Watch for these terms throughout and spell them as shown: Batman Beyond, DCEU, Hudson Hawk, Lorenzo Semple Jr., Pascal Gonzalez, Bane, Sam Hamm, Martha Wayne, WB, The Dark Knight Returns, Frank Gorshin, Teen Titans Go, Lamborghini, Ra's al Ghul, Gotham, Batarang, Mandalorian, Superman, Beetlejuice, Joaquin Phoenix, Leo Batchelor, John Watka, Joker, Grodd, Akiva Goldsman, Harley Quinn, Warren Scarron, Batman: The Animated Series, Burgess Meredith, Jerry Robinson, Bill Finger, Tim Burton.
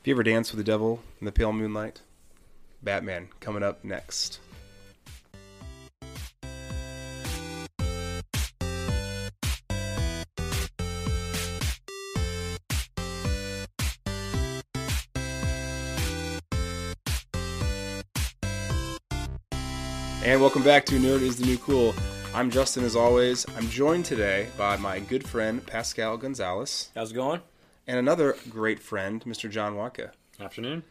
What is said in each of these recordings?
If you ever danced with the devil in the pale moonlight? Batman, coming up next. And welcome back to Nerd is the New Cool. I'm Justin, as always. I'm joined today by my good friend, Pascal Gonzalez. How's it going? And another great friend, Mr. John Watka. Afternoon.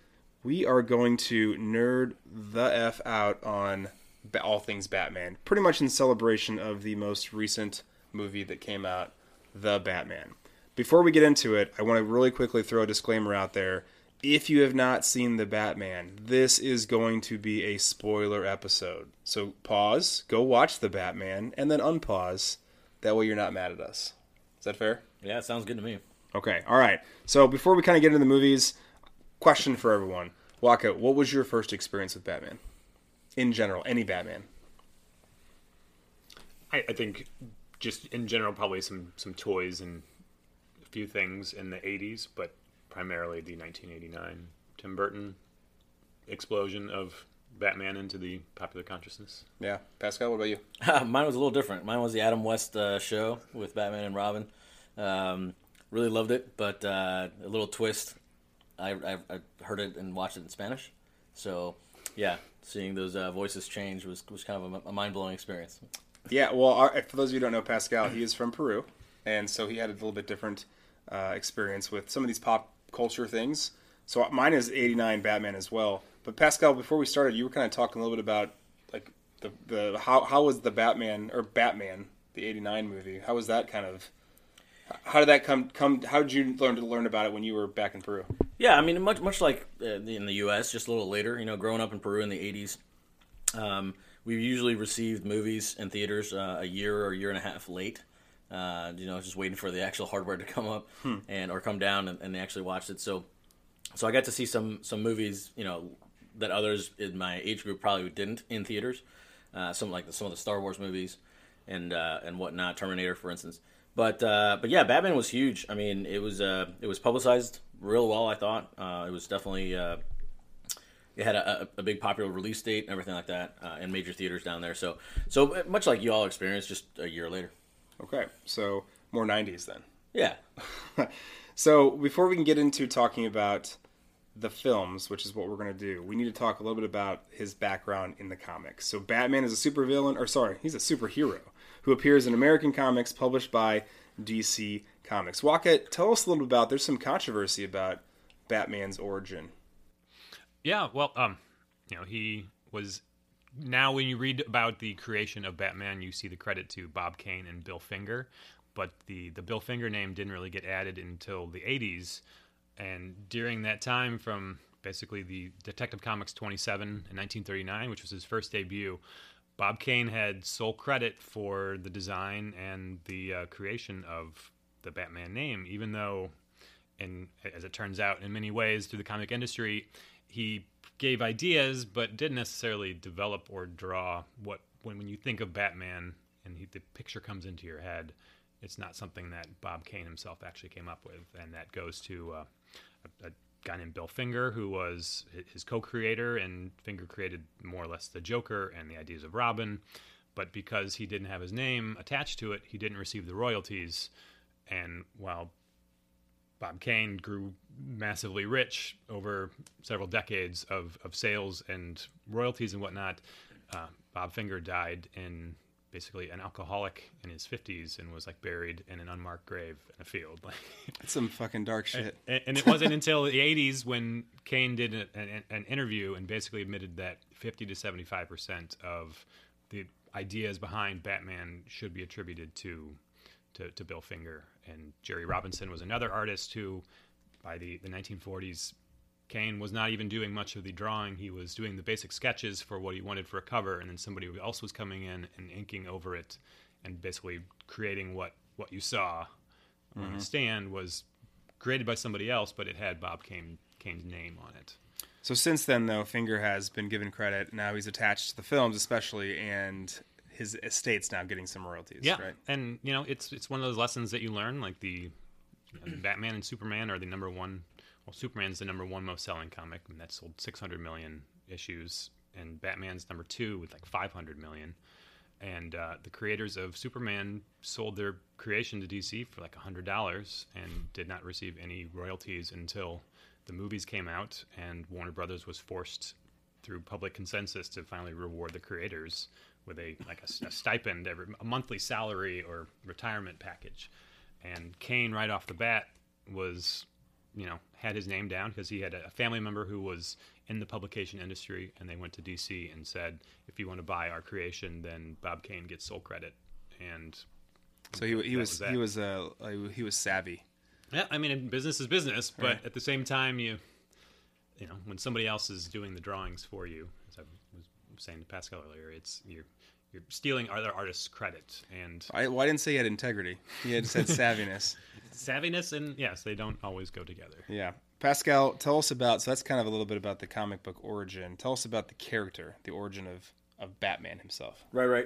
We are going to nerd the F out on all things Batman, pretty much in celebration of the most recent movie that came out, The Batman. Before we get into it, I want to really quickly throw a disclaimer out there. If you have not seen The Batman, this is going to be a spoiler episode. So pause, go watch The Batman, and then unpause. That way you're not mad at us. Is that fair? Yeah, it sounds good to me. Okay, all right. So before we kind of get into the movies, question for everyone. Watka, what was your first experience with Batman? In general, any Batman. I think just in general, probably some toys and a few things in the 80s, but primarily the 1989 Tim Burton explosion of Batman into the popular consciousness. Yeah. Pascal, what about you? Mine was a little different. Mine was the Adam West show with Batman and Robin. Really loved it, but a little twist. I heard it and watched it in Spanish. So, yeah, seeing those voices change was kind of a mind-blowing experience. Yeah, well, for those of you who don't know Pascal, he is from Peru, and so he had a little bit different experience with some of these pop culture things. So mine is 89 Batman as well. But Pascal, before we started, you were kind of talking a little bit about like the how was the Batman or Batman the 89 movie? How was that kind of? How did that come? How did you learn about it when you were back in Peru? Yeah, I mean, much like in the U.S., just a little later. You know, growing up in Peru in the 80s, we usually received movies in theaters a year or a year and a half late. You know, just waiting for the actual hardware to come up and or come down, and they actually watched it. So I got to see some movies, you know, that others in my age group probably didn't in theaters. Some of the Star Wars movies and whatnot, Terminator, for instance. But yeah, Batman was huge. I mean, it was publicized real well. I thought it was definitely it had a big popular release date and everything like that in major theaters down there. So much like you all experienced, just a year later. Okay, so more 90s then. Yeah. So before we can get into talking about the films, which is what we're going to do, we need to talk a little bit about his background in the comics. So Batman is a supervillain, he's a superhero who appears in American comics published by DC Comics. Watka, tell us a little bit about, there's some controversy about Batman's origin. Yeah, well, you know, he was... Now, when you read about the creation of Batman, you see the credit to Bob Kane and Bill Finger, but the Bill Finger name didn't really get added until the 80s, and during that time from basically the Detective Comics 27 in 1939, which was his first debut, Bob Kane had sole credit for the design and the creation of the Batman name, even though, and as it turns out, in many ways through the comic industry, he gave ideas, but didn't necessarily develop or draw what, when you think of Batman and the picture comes into your head, it's not something that Bob Kane himself actually came up with. And that goes to a guy named Bill Finger, who was his co-creator, and Finger created more or less the Joker and the ideas of Robin. But because he didn't have his name attached to it, he didn't receive the royalties. And while Bob Kane grew massively rich over several decades of sales and royalties and whatnot. Bob Finger died in basically an alcoholic in his 50s and was like buried in an unmarked grave in a field. That's some fucking dark shit. And it wasn't until the 80s when Kane did an interview and basically admitted that 50 to 75% of the ideas behind Batman should be attributed to Bill Finger. And Jerry Robinson was another artist who, by the 1940s, Kane was not even doing much of the drawing. He was doing the basic sketches for what he wanted for a cover, and then somebody else was coming in and inking over it and basically creating what you saw on the stand was created by somebody else, but it had Bob Kane's name on it. So since then, though, Finger has been given credit. Now he's attached to the films especially, and his estate's now getting some royalties, right? And, you know, it's one of those lessons that you learn, like the Batman and Superman are the number one Well, Superman's the #1 most selling comic, and that sold 600 million issues, and Batman's #2 with like 500 million. And the creators of Superman sold their creation to DC for like $100 and did not receive any royalties until the movies came out, and Warner Brothers was forced through public consensus to finally reward the creators with a stipend, a monthly salary or retirement package. And Kane, right off the bat, was, had his name down because he had a family member who was in the publication industry, and they went to DC and said, if you want to buy our creation, then Bob Kane gets sole credit. And so he was savvy. Yeah, I mean, business is business, but right. At the same time, you know, when somebody else is doing the drawings for you, as I was saying to Pascal earlier, it's you're stealing other artists' credit. And I didn't say he had integrity. He had said savviness. Savviness and, yes, they don't always go together. Yeah. Pascal, tell us about, so that's kind of a little bit about the comic book origin. Tell us about the character, the origin of Batman himself. Right.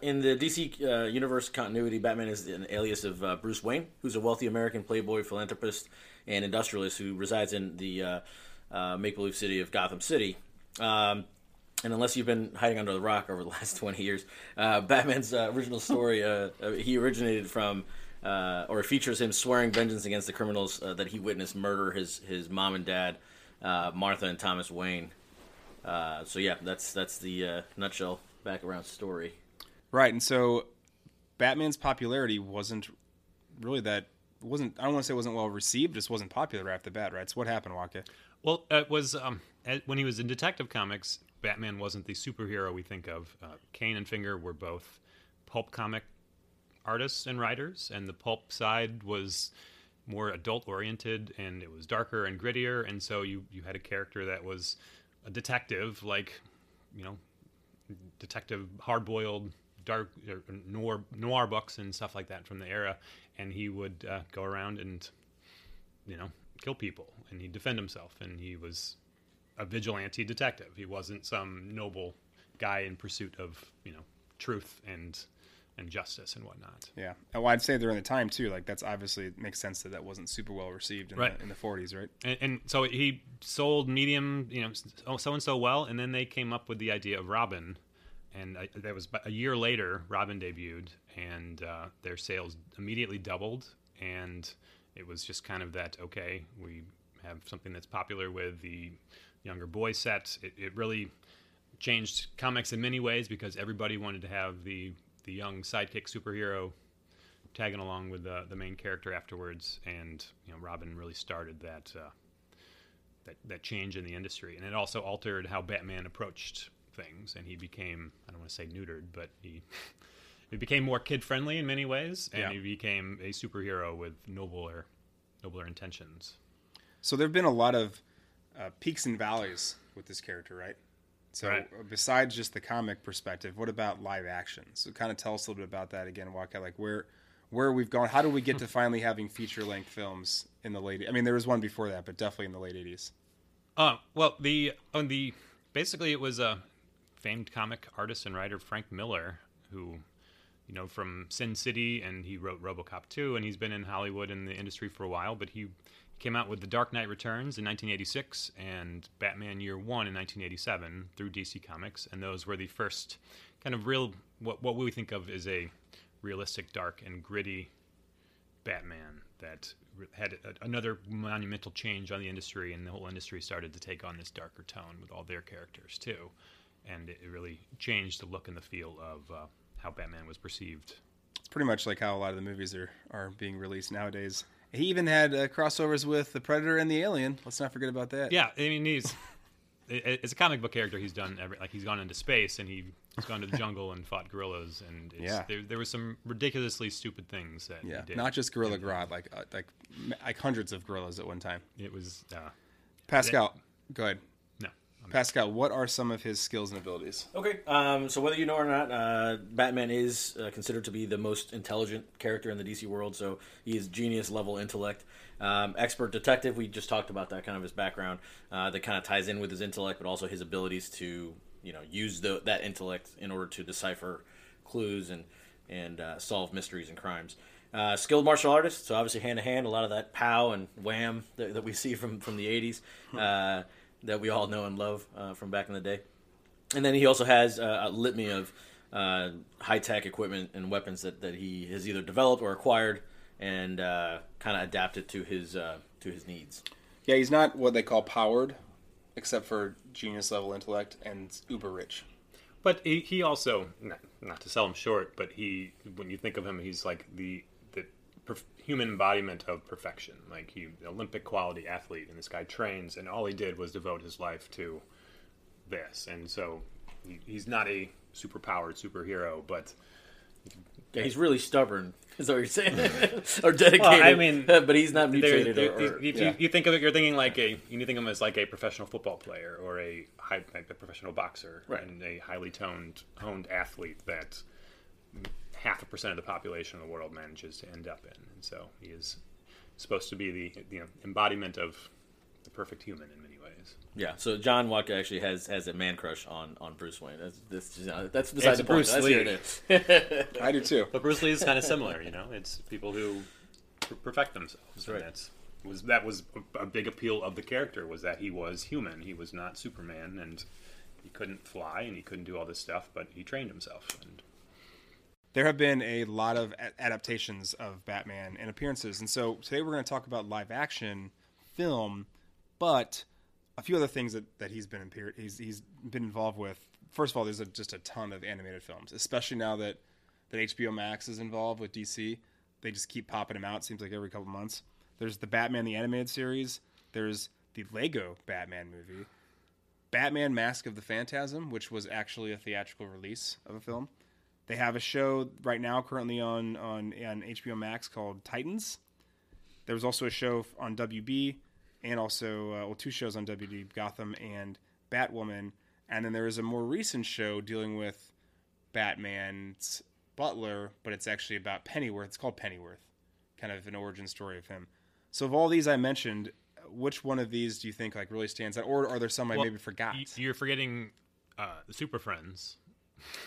In the DC universe continuity, Batman is an alias of Bruce Wayne, who's a wealthy American playboy, philanthropist, and industrialist who resides in the make-believe city of Gotham City. And unless you've been hiding under the rock over the last 20 years, Batman's original story, he originated from... or features him swearing vengeance against the criminals that he witnessed murder his mom and dad, Martha and Thomas Wayne. So yeah, that's the nutshell background story. Right, and so Batman's popularity I don't want to say it wasn't well received, just wasn't popular right off the bat, right? So what happened, Watka? Well, it was when he was in Detective Comics, Batman wasn't the superhero we think of. Kane and Finger were both pulp comic artists and writers, and the pulp side was more adult oriented, and it was darker and grittier, and so you had a character that was a detective, like, detective hard-boiled dark noir books and stuff like that from the era, and he would go around and kill people, and he'd defend himself, and he was a vigilante detective. He wasn't some noble guy in pursuit of truth and justice and whatnot. Yeah. Well, I'd say during the time too, like that's obviously makes sense that wasn't super well received in the 40s, right? And so he sold medium, so and so well, and then they came up with the idea of Robin, and that was a year later. Robin debuted, and their sales immediately doubled, and it was just kind of that. Okay, we have something that's popular with the younger boy set. It really changed comics in many ways because everybody wanted to have the young sidekick superhero tagging along with the main character afterwards, and Robin really started that change in the industry, and it also altered how Batman approached things, and he became, I don't want to say neutered, but he became more kid friendly in many ways, and he became a superhero with nobler intentions. So there've been a lot of peaks and valleys with this character, right? So besides just the comic perspective, what about live action? So kind of tell us a little bit about that again, Watka, like where we've gone. How do we get to finally having feature-length films in the late... I mean, there was one before that, but definitely in the late 80s. Basically it was a famed comic artist and writer, Frank Miller, who, from Sin City, and he wrote RoboCop 2, and he's been in Hollywood in the industry for a while, but he came out with The Dark Knight Returns in 1986 and Batman Year One in 1987 through DC Comics, and those were the first kind of real what we think of as a realistic, dark, and gritty Batman that had another monumental change on the industry, and the whole industry started to take on this darker tone with all their characters too, and it really changed the look and the feel of how Batman was perceived. It's pretty much like how a lot of the movies are being released nowadays. He even had crossovers with the Predator and the Alien. Let's not forget about that. Yeah, I mean, he's as a comic book character, he's done he's gone into space, and he's gone to the jungle and fought gorillas, and there were some ridiculously stupid things that he did. Not just Gorilla Grodd, like hundreds of gorillas at one time. It was Pascal. Go ahead. Pascal, what are some of his skills and abilities? Okay, so whether you know or not, Batman is considered to be the most intelligent character in the DC world, so he is genius-level intellect. Expert detective, we just talked about that, kind of his background, that kind of ties in with his intellect, but also his abilities to use that intellect in order to decipher clues and solve mysteries and crimes. Skilled martial artist, so obviously hand-to-hand, a lot of that pow and wham that we see from the 80s that we all know and love from back in the day. And then he also has a litany of high-tech equipment and weapons that he has either developed or acquired and kind of adapted to his needs. Yeah, he's not what they call powered, except for genius-level intellect and uber-rich. But he also, not to sell him short, but he, when you think of him, he's like the human embodiment of perfection. Like he, Olympic quality athlete, and this guy trains, and all he did was devote his life to this. And so he's not a super-powered superhero, but... Yeah, he's really stubborn, is what you're saying, or dedicated. Well, I mean, but he's not mutated. You think of it, you're thinking like you think of him as like a professional football player or a professional boxer, right, and a highly honed athlete that 0.5% of the population of the world manages to end up in. And so he is supposed to be the embodiment of the perfect human in many ways. Yeah, so John Watka actually has a man crush on Bruce Wayne. That's besides the Bruce point. Lee. I do too. But Bruce Lee is kind of similar, you know. It's people who perfect themselves. Right. And that was a big appeal of the character, was that he was human. He was not Superman, and he couldn't fly and he couldn't do all this stuff, but he trained himself. And there have been a lot of adaptations of Batman and appearances, and so today we're going to talk about live action film, but a few other things that he's been involved with. First of all, there's just a ton of animated films, especially now that HBO Max is involved with DC. They just keep popping them out. It seems like every couple months. There's the Batman: The Animated Series. There's the Lego Batman movie, Batman: Mask of the Phantasm, which was actually a theatrical release of a film. They have a show right now currently on HBO Max called Titans. There was also a show on WB. And also, two shows on WB, Gotham and Batwoman. And then there is a more recent show dealing with Batman's butler, but it's actually about Pennyworth. It's called Pennyworth, kind of an origin story of him. So of all these I mentioned, which one of these do you think like really stands out? Or are there some I maybe forgot? You're forgetting the Super Friends.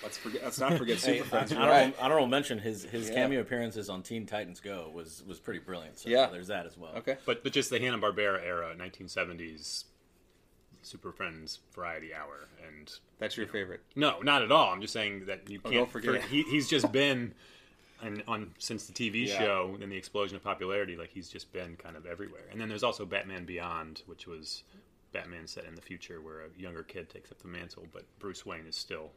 Let's not forget Super Friends. I don't mention his cameo appearances on Teen Titans Go was pretty brilliant. So yeah, there's that as well. Okay, but just the Hanna-Barbera era, 1970s Super Friends Variety Hour, and that's your favorite? No, not at all. I'm just saying that you can't forget. He's just been on since the TV show and the explosion of popularity. Like he's just been kind of everywhere. And then there's also Batman Beyond, which was Batman set in the future, where a younger kid takes up the mantle, but Bruce Wayne is still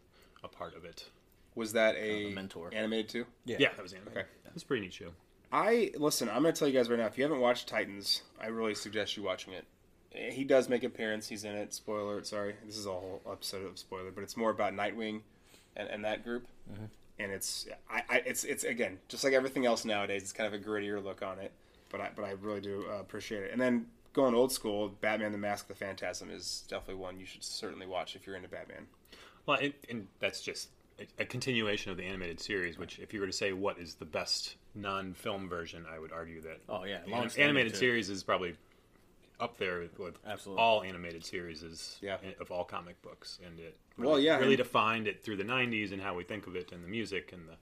a part of it. Was that a mentor animated too? Yeah, that was animated. Okay. That was a pretty neat show. I'm going to tell you guys right now, if you haven't watched Titans, I really suggest you watching it. He does make an appearance. He's in it. Spoiler alert, sorry. This is a whole episode of spoiler, but it's more about Nightwing and that group. Mm-hmm. And it's again, just like everything else nowadays, it's kind of a grittier look on it, but I really do appreciate it. And then going old school, Batman: The Mask of the Phantasm is definitely one you should certainly watch if you're into Batman. Well, and that's just a continuation of the animated series, which if you were to say what is the best non-film version, I would argue that the animated series is probably up there with all animated series of all comic books. And it really, really defined it through the 90s and how we think of it, and the music, and the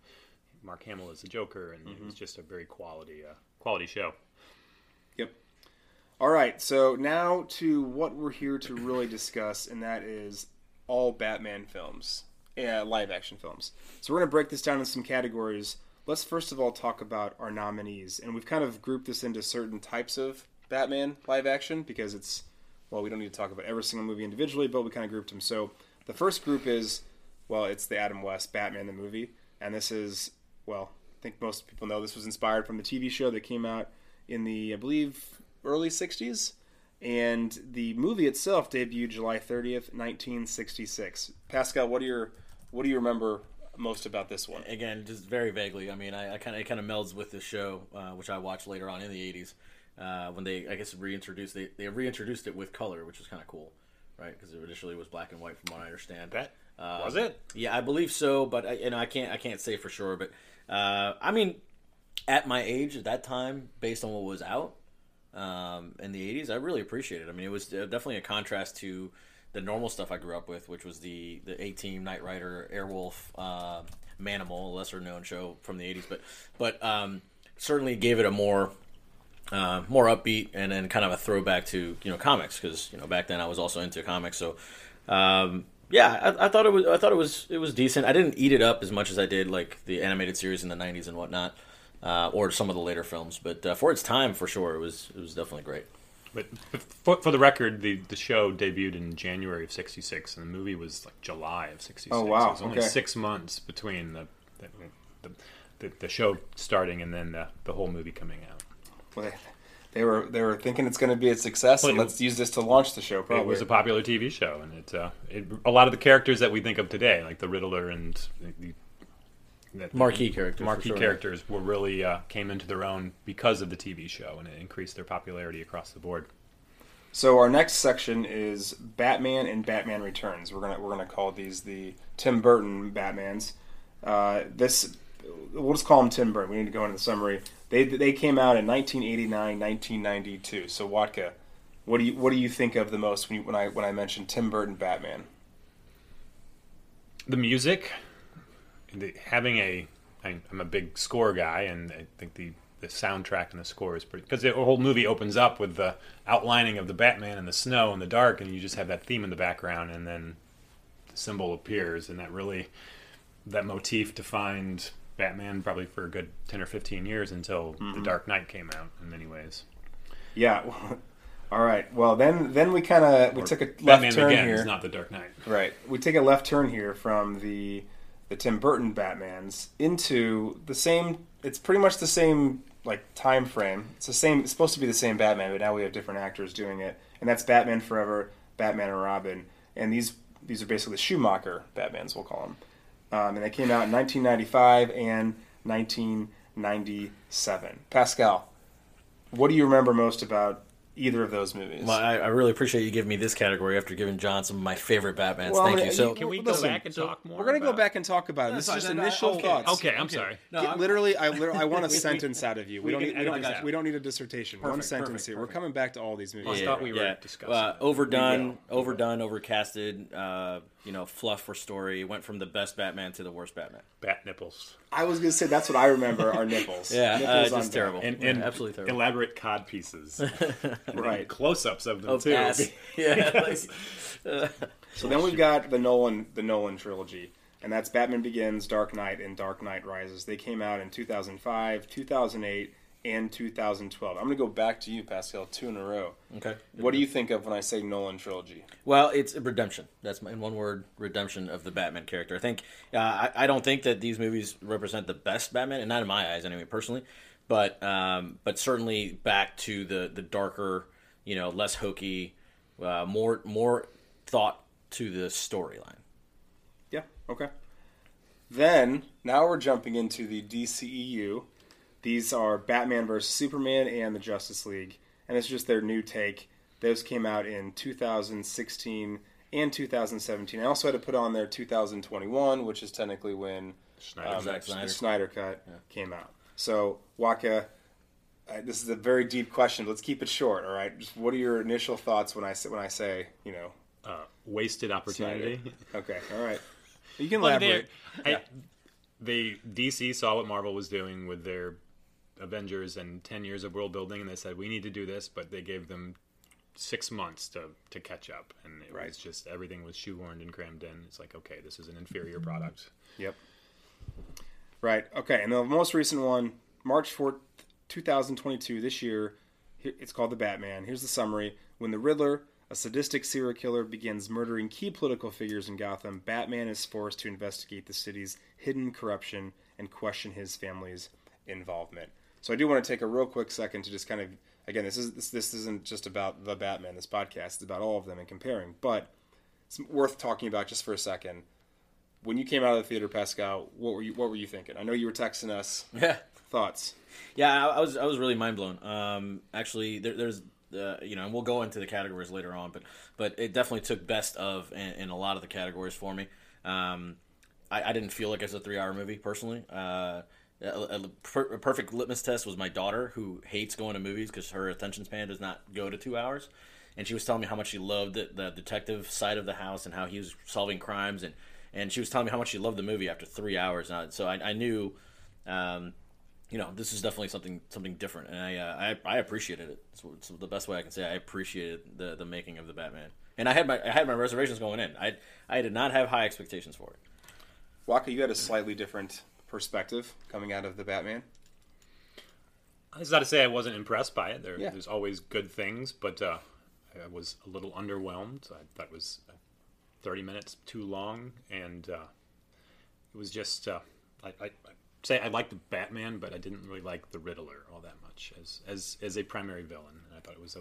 Mark Hamill as the Joker, and it was just a very quality show. Yep. All right, so now to what we're here to really discuss, and that is all Batman films, live action films. So we're going to break this down in some categories. Let's first of all talk about our nominees, and we've kind of grouped this into certain types of Batman live action because we don't need to talk about every single movie individually, but we kind of grouped them. So the first group is, it's the Adam West Batman the movie, and this is, I think most people know this was inspired from the TV show that came out in the, I believe, early 60s. And the movie itself debuted July 30th, 1966. Pascal, what do you remember most about this one? Again, just very vaguely. I mean, it kind of melds with this show, which I watched later on in the 80s, when they, I guess, reintroduced it with color, which was kind of cool, right? Because it initially was black and white, from what I understand. That was it? Yeah, I believe so, but I can't say for sure. But I mean, at my age at that time, based on what was out in the 80s, I really appreciated it. I mean, it was definitely a contrast to the normal stuff I grew up with, which was the A-Team, Knight Rider, Airwolf, Manimal, a lesser known show from the 80s, but certainly gave it a more upbeat and then kind of a throwback to, you know, comics, because, you know, back then I was also into comics. So I thought it was decent. I didn't eat it up as much as I did like the animated series in the 90s and whatnot, or some of the later films. But for its time, for sure, it was definitely great. But for the record, the show debuted in January of '66, and the movie was like July of '66. Oh wow! It was only 6 months between the show starting and then the whole movie coming out. Well, they were thinking it's going to be a success, and let's use this to launch the show. Probably. It was a popular TV show, and it a lot of the characters that we think of today, like the Riddler and the marquee characters were really came into their own because of the TV show, and it increased their popularity across the board. So our next section is Batman and Batman Returns. We're gonna call these the Tim Burton Batmans. We'll just call them Tim Burton. We need to go into the summary. They came out in 1989, 1992. So Watka, what do you think of the most when I mentioned Tim Burton Batman? The music. I'm a big score guy, and I think the soundtrack and the score is pretty, because the whole movie opens up with the outlining of the Batman and the snow and the dark, and you just have that theme in the background, and then the symbol appears, and that motif defined Batman probably for a good 10 or 15 years until The Dark Knight came out in many ways. Yeah. All right. Well, then we kind of took a left Batman turn again, here. It's not the Dark Knight. Right. We take a left turn here from the Tim Burton Batmans into the same. It's pretty much the same like time frame. It's the same. It's supposed to be the same Batman, but now we have different actors doing it, and that's Batman Forever, Batman and Robin, and these are basically the Schumacher Batmans, we'll call them. And they came out in 1995 and 1997. Pascal, what do you remember most about either of those movies? Well, I really appreciate you giving me this category after giving John some of my favorite Batmans. Well, thank you. So can we go back and talk more? We're going to go back and talk about it. This is just initial thoughts. Okay, I'm sorry. I want a sentence out of you. We don't need a dissertation. Perfect, one sentence here. Perfect. We're coming back to all these movies. I thought we were discussing. Overdone, overcasted. You know, fluff for story. Went from the best Batman to the worst Batman. Bat nipples. I was going to say that's what I remember are nipples. Yeah, nipples just terrible. And absolutely terrible. Elaborate cod pieces. Right. Close-ups of them, too. Ass. Yeah. So then we've got the Nolan trilogy, and that's Batman Begins, Dark Knight, and Dark Knight Rises. They came out in 2005, 2008, and 2012. I'm going to go back to you, Pascal, two in a row. Okay. What do you think of when I say Nolan trilogy? Well, it's redemption. That's in one word, redemption of the Batman character. I think I don't think that these movies represent the best Batman, and not in my eyes anyway, personally, but certainly back to the darker, you know, less hokey, more thought to the storyline. Yeah. Okay. Then now we're jumping into the DCEU. These are Batman vs. Superman and the Justice League, and it's just their new take. Those came out in 2016 and 2017. I also had to put on their 2021, which is technically when the Snyder Cut came out. So, Watka, this is a very deep question. Let's keep it short, all right? Just what are your initial thoughts when I say, you know... wasted opportunity. Snyder. Okay, all right. You can elaborate. DC saw what Marvel was doing with their Avengers and 10 years of world building, and they said, we need to do this, but they gave them 6 months to catch up. And it was just, everything was shoehorned and crammed in. It's like, okay, this is an inferior product. Yep. Right. Okay. And the most recent one, March 4th, 2022, this year, it's called The Batman. Here's the summary. When the Riddler, a sadistic serial killer, begins murdering key political figures in Gotham, Batman is forced to investigate the city's hidden corruption and question his family's involvement. So I do want to take a real quick second to just kind of, again, this isn't just about the Batman, this podcast, it's about all of them and comparing, but it's worth talking about just for a second. When you came out of the theater, Pascal, what were you thinking? I know you were texting us. Yeah. Thoughts? Yeah, I was really mind blown. Actually, there's you know, and we'll go into the categories later on, but it definitely took best of in a lot of the categories for me. I didn't feel like it was a 3-hour movie personally. A perfect litmus test was my daughter, who hates going to movies because her attention span does not go to 2 hours, and she was telling me how much she loved the detective side of the house and how he was solving crimes, and she was telling me how much she loved the movie after 3 hours. So I knew you know, this is definitely something different, and I appreciated it. It's the best way I can say I appreciated the making of the Batman. And I had my reservations going in. I did not have high expectations for it. Waka, you had a slightly different perspective coming out of the Batman. It's not to say I wasn't impressed by it. There's always good things, but I was a little underwhelmed. I thought it was 30 minutes too long, and it was just... I'd say I liked the Batman, but I didn't really like the Riddler all that much as a primary villain. And I thought it was a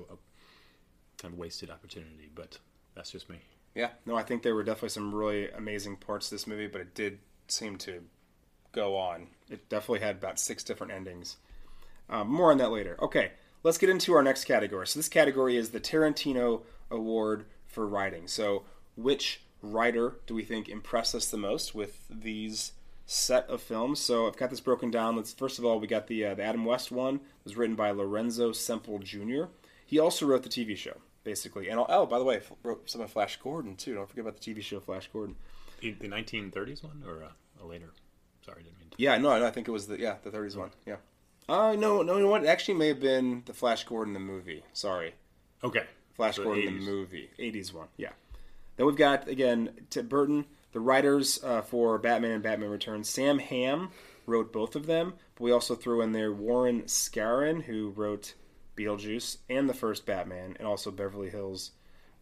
kind of wasted opportunity, but that's just me. Yeah, no, I think there were definitely some really amazing parts to this movie, but it did seem to go on. It definitely had about 6 different endings. More on that later. Okay, let's get into our next category. So this category is the Tarantino Award for Writing. So which writer do we think impressed us the most with these set of films? So I've got this broken down. Let's first of all, we got the Adam West one. It was written by Lorenzo Semple Jr. He also wrote the TV show, basically. And by the way, wrote some of Flash Gordon too. Don't forget about the TV show Flash Gordon. The 1930s one or a later? Sorry, I didn't mean to. Yeah, no, I think it was the 30s one. Yeah. No, you know what? It actually may have been the Flash Gordon the movie. Sorry. Okay. Flash Gordon 80s. The movie, 80s one. Yeah. Then we've got again Tim Burton. The writers for Batman and Batman Returns, Sam Hamm wrote both of them, but we also threw in there Warren Scarron, who wrote Beetlejuice and the first Batman, and also Beverly Hills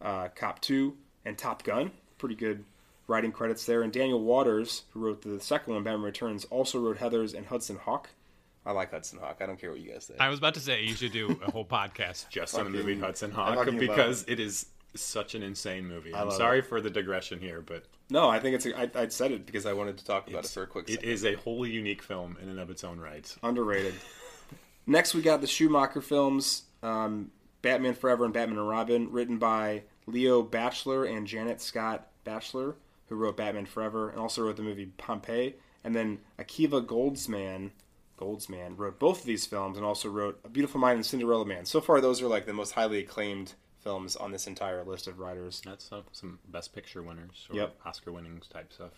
Cop 2 and Top Gun. Pretty good writing credits there. And Daniel Waters, who wrote the second one, Batman Returns, also wrote Heathers and Hudson Hawk. I like Hudson Hawk. I don't care what you guys say. I was about to say you should do a whole podcast just on the movie Hudson Hawk because it is such an insane movie. I'm sorry for the digression here, but... No, I think it's... I said it because I wanted to talk about it for a quick second. It is a wholly unique film in and of its own right. Underrated. Next, we got the Schumacher films, Batman Forever and Batman and Robin, written by Leo Batchelor and Janet Scott Batchelor, who wrote Batman Forever and also wrote the movie Pompeii. And then Akiva Goldsman wrote both of these films and also wrote A Beautiful Mind and Cinderella Man. So far, those are like the most highly acclaimed films on this entire list of writers. That's some Best Picture winners or Oscar winnings type stuff.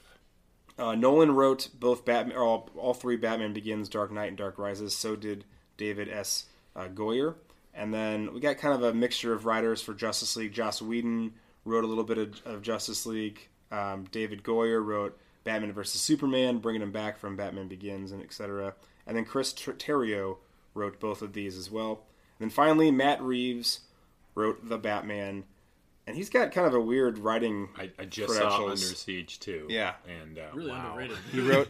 Nolan wrote both Batman, all 3 Batman Begins, Dark Knight, and Dark Rises. So did David S. Goyer. And then we got kind of a mixture of writers for Justice League. Joss Whedon wrote a little bit of Justice League. David Goyer wrote Batman vs. Superman, bringing him back from Batman Begins, and etc. And then Chris Terrio wrote both of these as well. And then finally, Matt Reeves wrote The Batman, and he's got kind of a weird writing credentials. I just saw Under Siege too. Yeah, and really underrated. He wrote.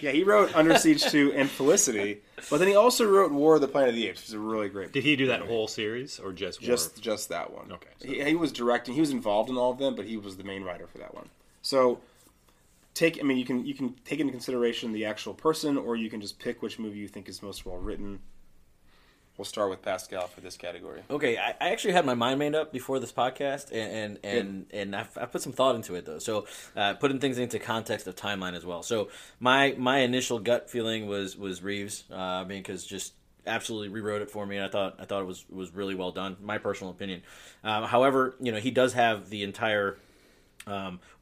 Yeah, he wrote Under Siege 2 and Felicity, but then he also wrote War of the Planet of the Apes, which is a really great. Did he do that whole series or just that one? Okay, so. He was directing. He was involved in all of them, but he was the main writer for that one. So you can take into consideration the actual person, or you can just pick which movie you think is most well written. We'll start with Pascal for this category. Okay, I actually had my mind made up before this podcast, and I put some thought into it, though. So putting things into context of timeline as well. So my initial gut feeling was Reeves, because just absolutely rewrote it for me, and I thought it was really well done, my personal opinion. However, he does have the entire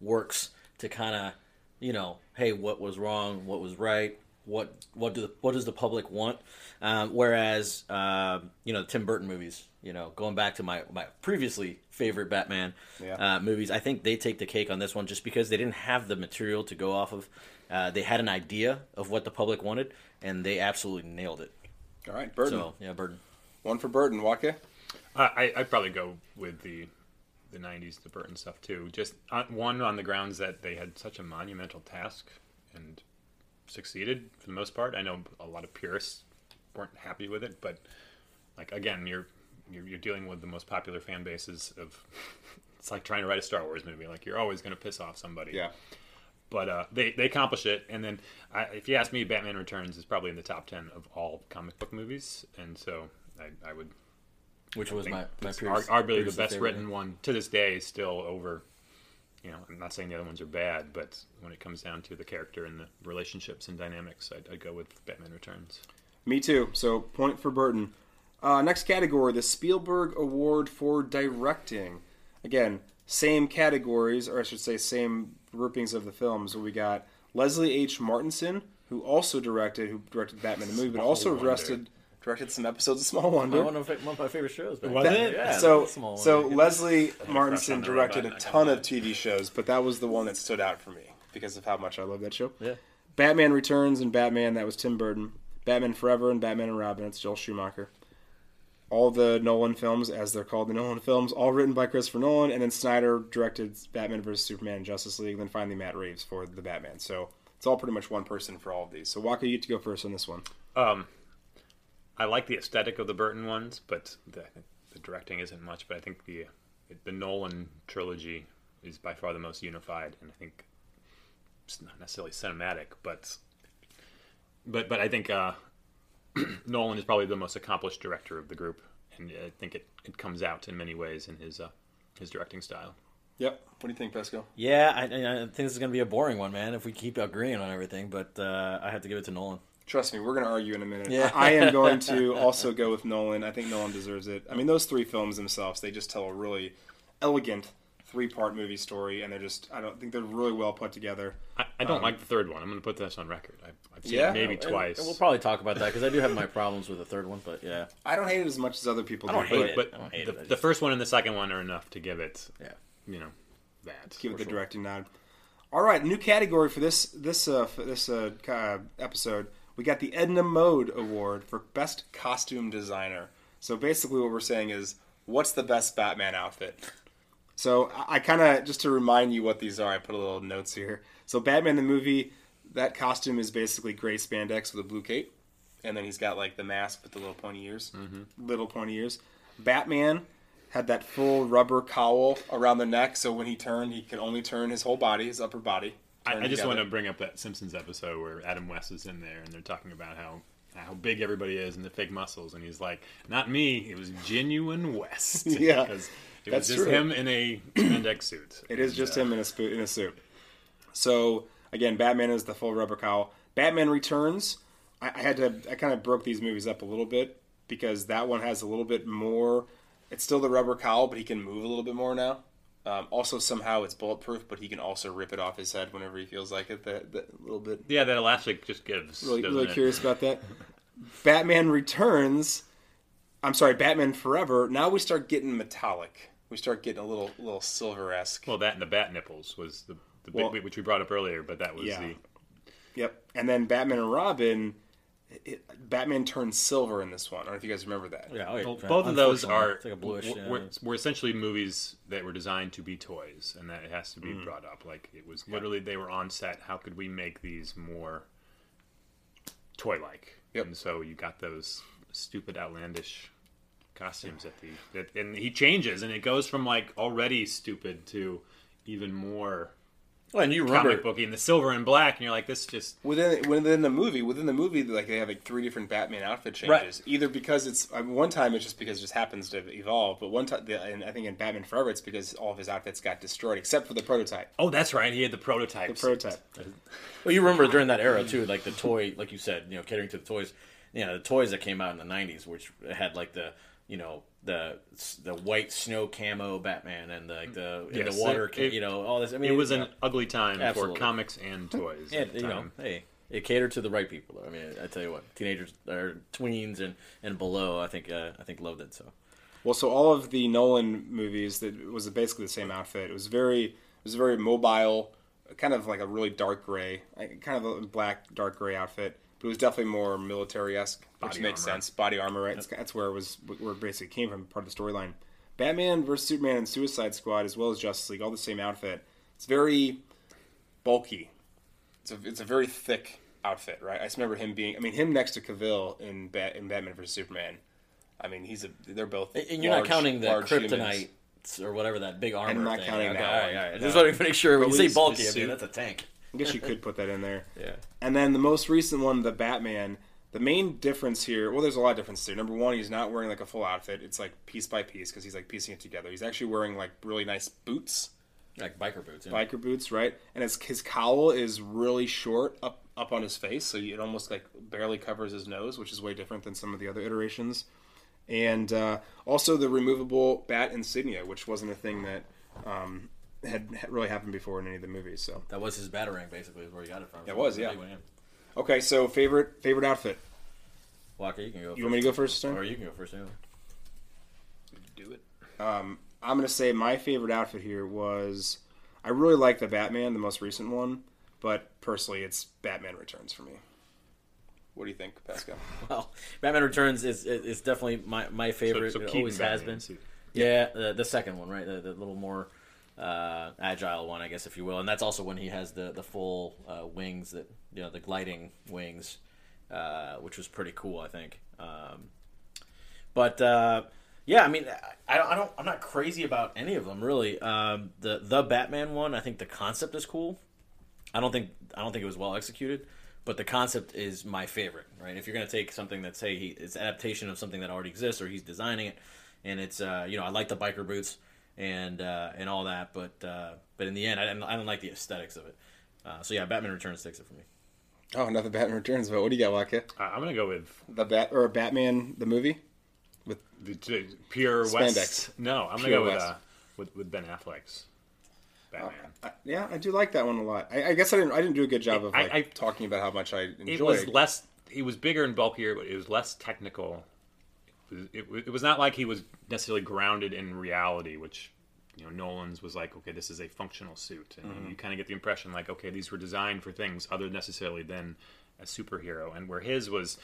works to kind of, hey, what was wrong, what was right. What does the public want? Whereas Tim Burton movies, going back to my previously favorite Batman movies, I think they take the cake on this one just because they didn't have the material to go off of. They had an idea of what the public wanted, and they absolutely nailed it. All right, Burton. So, yeah, Burton. One for Burton. Waka? I'd probably go with the '90s, the Burton stuff too. Just on the grounds that they had such a monumental task and succeeded for the most part. I know a lot of purists weren't happy with it, but like again, you're dealing with the most popular fan bases of. It's like trying to write a Star Wars movie. Like you're always going to piss off somebody. Yeah. But they accomplished it, and then if you ask me, Batman Returns is probably in the top 10 of all comic book movies, and so I would. Which was my arguably the best written one to this day, is still over. I'm not saying the other ones are bad, but when it comes down to the character and the relationships and dynamics, I'd go with Batman Returns. Me too. So, point for Burton. Next category, the Spielberg Award for Directing. Again, same categories, or I should say same groupings of the films. We got Leslie H. Martinson, who also directed Batman the movie, but also directed some episodes of Small Wonder. One of my favorite shows. Was it? Yeah, so Leslie Martinson directed a ton of TV shows, but that was the one that stood out for me because of how much I love that show. Yeah. Batman Returns and Batman, that was Tim Burton. Batman Forever and Batman and Robin, it's Joel Schumacher. All the Nolan films, as they're called, the Nolan films, all written by Christopher Nolan, and then Snyder directed Batman vs. Superman and Justice League, and then finally Matt Reeves for The Batman. So it's all pretty much one person for all of these. So Waka, you get to go first on this one. I like the aesthetic of the Burton ones, but the directing isn't much, but I think the Nolan trilogy is by far the most unified, and I think it's not necessarily cinematic, but I think... Nolan is probably the most accomplished director of the group, and I think it comes out in many ways in his directing style. Yep. What do you think, Pascal? Yeah, I think this is going to be a boring one, man, if we keep agreeing on everything, but I have to give it to Nolan. Trust me, we're going to argue in a minute. Yeah. I am going to also go with Nolan. I think Nolan deserves it. I mean, those three films themselves, they just tell a really elegant three-part movie story, and I don't think they're really well put together. I don't like the third one. I'm going to put this on record. I've seen it maybe twice. And we'll probably talk about that, because I do have my problems with the third one, but yeah. I don't hate it as much as other people do. I don't hate it. The first one and the second one are enough to give it, that. Give it the directing nod. All right, new category for this episode. We got the Edna Mode Award for Best Costume Designer. So basically what we're saying is, what's the best Batman outfit? So I kind of, just to remind you what these are, I put a little notes here. So Batman the movie, that costume is basically gray spandex with a blue cape. And then he's got like the mask with the little pointy ears. Mm-hmm. Batman had that full rubber cowl around the neck. So when he turned, he could only turn his whole body, his upper body. I just want to bring up that Simpsons episode where Adam West is in there and they're talking about how big everybody is and the fake muscles. And he's like, not me, it was genuine West. Yeah. That's just true. Him in a spandex suit. It is just him in a suit. So again, Batman is the full rubber cowl. Batman Returns. I kind of broke these movies up a little bit because that one has a little bit more. It's still the rubber cowl, but he can move a little bit more now. Also, somehow it's bulletproof, but he can also rip it off his head whenever he feels like it. That little bit. Yeah, that elastic just gives. Really curious about that. Batman Returns. I'm sorry, Batman Forever. Now we start getting metallic. We start getting a little silver-esque. Well, that and the bat nipples was the big, which we brought up earlier, but that was the... Yep. And then Batman and Robin, Batman turned silver in this one. I don't know if you guys remember that. Yeah. Well, both of those are... It's like a bluish... Were essentially movies that were designed to be toys, and that it has to be brought up. Like, it was literally, they were on set. How could we make these more toy-like? Yep. And so you got those... stupid outlandish costumes and he changes, and it goes from like already stupid to even more and you remember comic booky, and the silver and black, and you're like, this just within the movie like they have like three different Batman outfit changes, right. Either because one time it's just because it just happens to evolve, but one time, and I think in Batman Forever it's because all of his outfits got destroyed except for the prototype. Oh, that's right, he had the prototype. Well, you remember during that era too, like the toy, like you said, catering to the toys. The toys that came out in the 90s, which had like the white snow camo Batman and the water, all this. I mean, it was an ugly time for comics and toys. And, it catered to the right people, though. I mean, I tell you what, teenagers or tweens and below, I think loved it. So, well, so all of the Nolan movies, that was basically the same outfit. It was very mobile, kind of like a really dark gray, kind of a black dark gray outfit. But it was definitely more military-esque, which makes sense. Body armor, right? Yep. That's where it basically came from, part of the storyline. Batman vs. Superman and Suicide Squad, as well as Justice League, all the same outfit. It's very bulky. It's a very thick outfit, right? I just remember him next to Cavill in Batman vs. Superman. I mean, they're both. And you're large, not counting the kryptonite. Humans. Or whatever that big armor. I'm not counting that. All right. No. Just want to make sure when you say bulky, I mean that's a tank. I guess you could put that in there. Yeah. And then the most recent one, the Batman, the main difference here, well, there's a lot of differences there. Number one, he's not wearing like a full outfit. It's like piece by piece because he's like piecing it together. He's actually wearing like really nice boots. Like biker boots. Yeah. Biker boots, right? And his cowl is really short up on his face, so it almost like barely covers his nose, which is way different than some of the other iterations. And also the removable bat insignia, which wasn't a thing that... had really happened before in any of the movies. So that was his batarang, basically, is where he got it from. It was, yeah. Okay, so favorite outfit. Walker, you can go first. You want me to go first? Or you can go first, yeah. Do it. I'm going to say my favorite outfit here was... I really like the Batman, the most recent one, but personally it's Batman Returns for me. What do you think, Pascal? Well, Batman Returns is definitely my favorite. So it always has been. Yeah, the second one, right? The little more agile one, I guess, if you will. And that's also when he has the full wings, that the gliding wings, which was pretty cool, I think. Yeah, I mean, I'm not crazy about any of them really. The Batman one, I think the concept is cool. I don't think it was well executed, but the concept is my favorite. Right? If you're gonna take something that's it's an adaptation of something that already exists, or he's designing it, and it's I like the biker boots and all that, but in the end, I don't like the aesthetics of it. So yeah, Batman Returns takes it for me. Oh, another Batman Returns. But what do you got, Watka? I'm gonna go with Batman the movie. With the pure spandex. West. No, I'm going to go with Ben Affleck's Batman. I do like that one a lot. I guess I didn't do a good job of talking about how much I enjoyed. It was less. He was bigger and bulkier, but it was less technical. It was not like he was necessarily grounded in reality, which Nolan's was like, okay, this is a functional suit, and you kind of get the impression like, okay, these were designed for things other necessarily than a superhero, and where his was.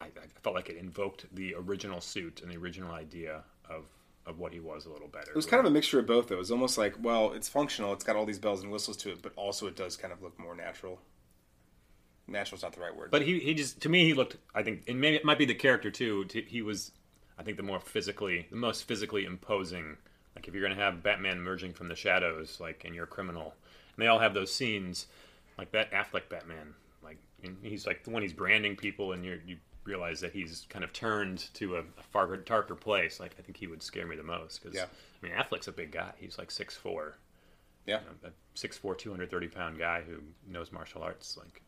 I felt like it invoked the original suit and the original idea of what he was a little better. It was kind of a mixture of both, though. It was almost like, well, it's functional. It's got all these bells and whistles to it, but also it does kind of look more natural. Natural's not the right word. But he just, to me, he looked, I think, and maybe it might be the character, too. He was, I think, the most physically imposing. Like, if you're going to have Batman emerging from the shadows, like, and you're a criminal, and they all have those scenes, like that Affleck Batman. Like, and he's like, the one he's branding people, and you realize that he's kind of turned to a far darker place. Like, I think he would scare me the most because I mean, Affleck's a big guy. He's like 6'4", a 6'4", 230-pound guy who knows martial arts. Like,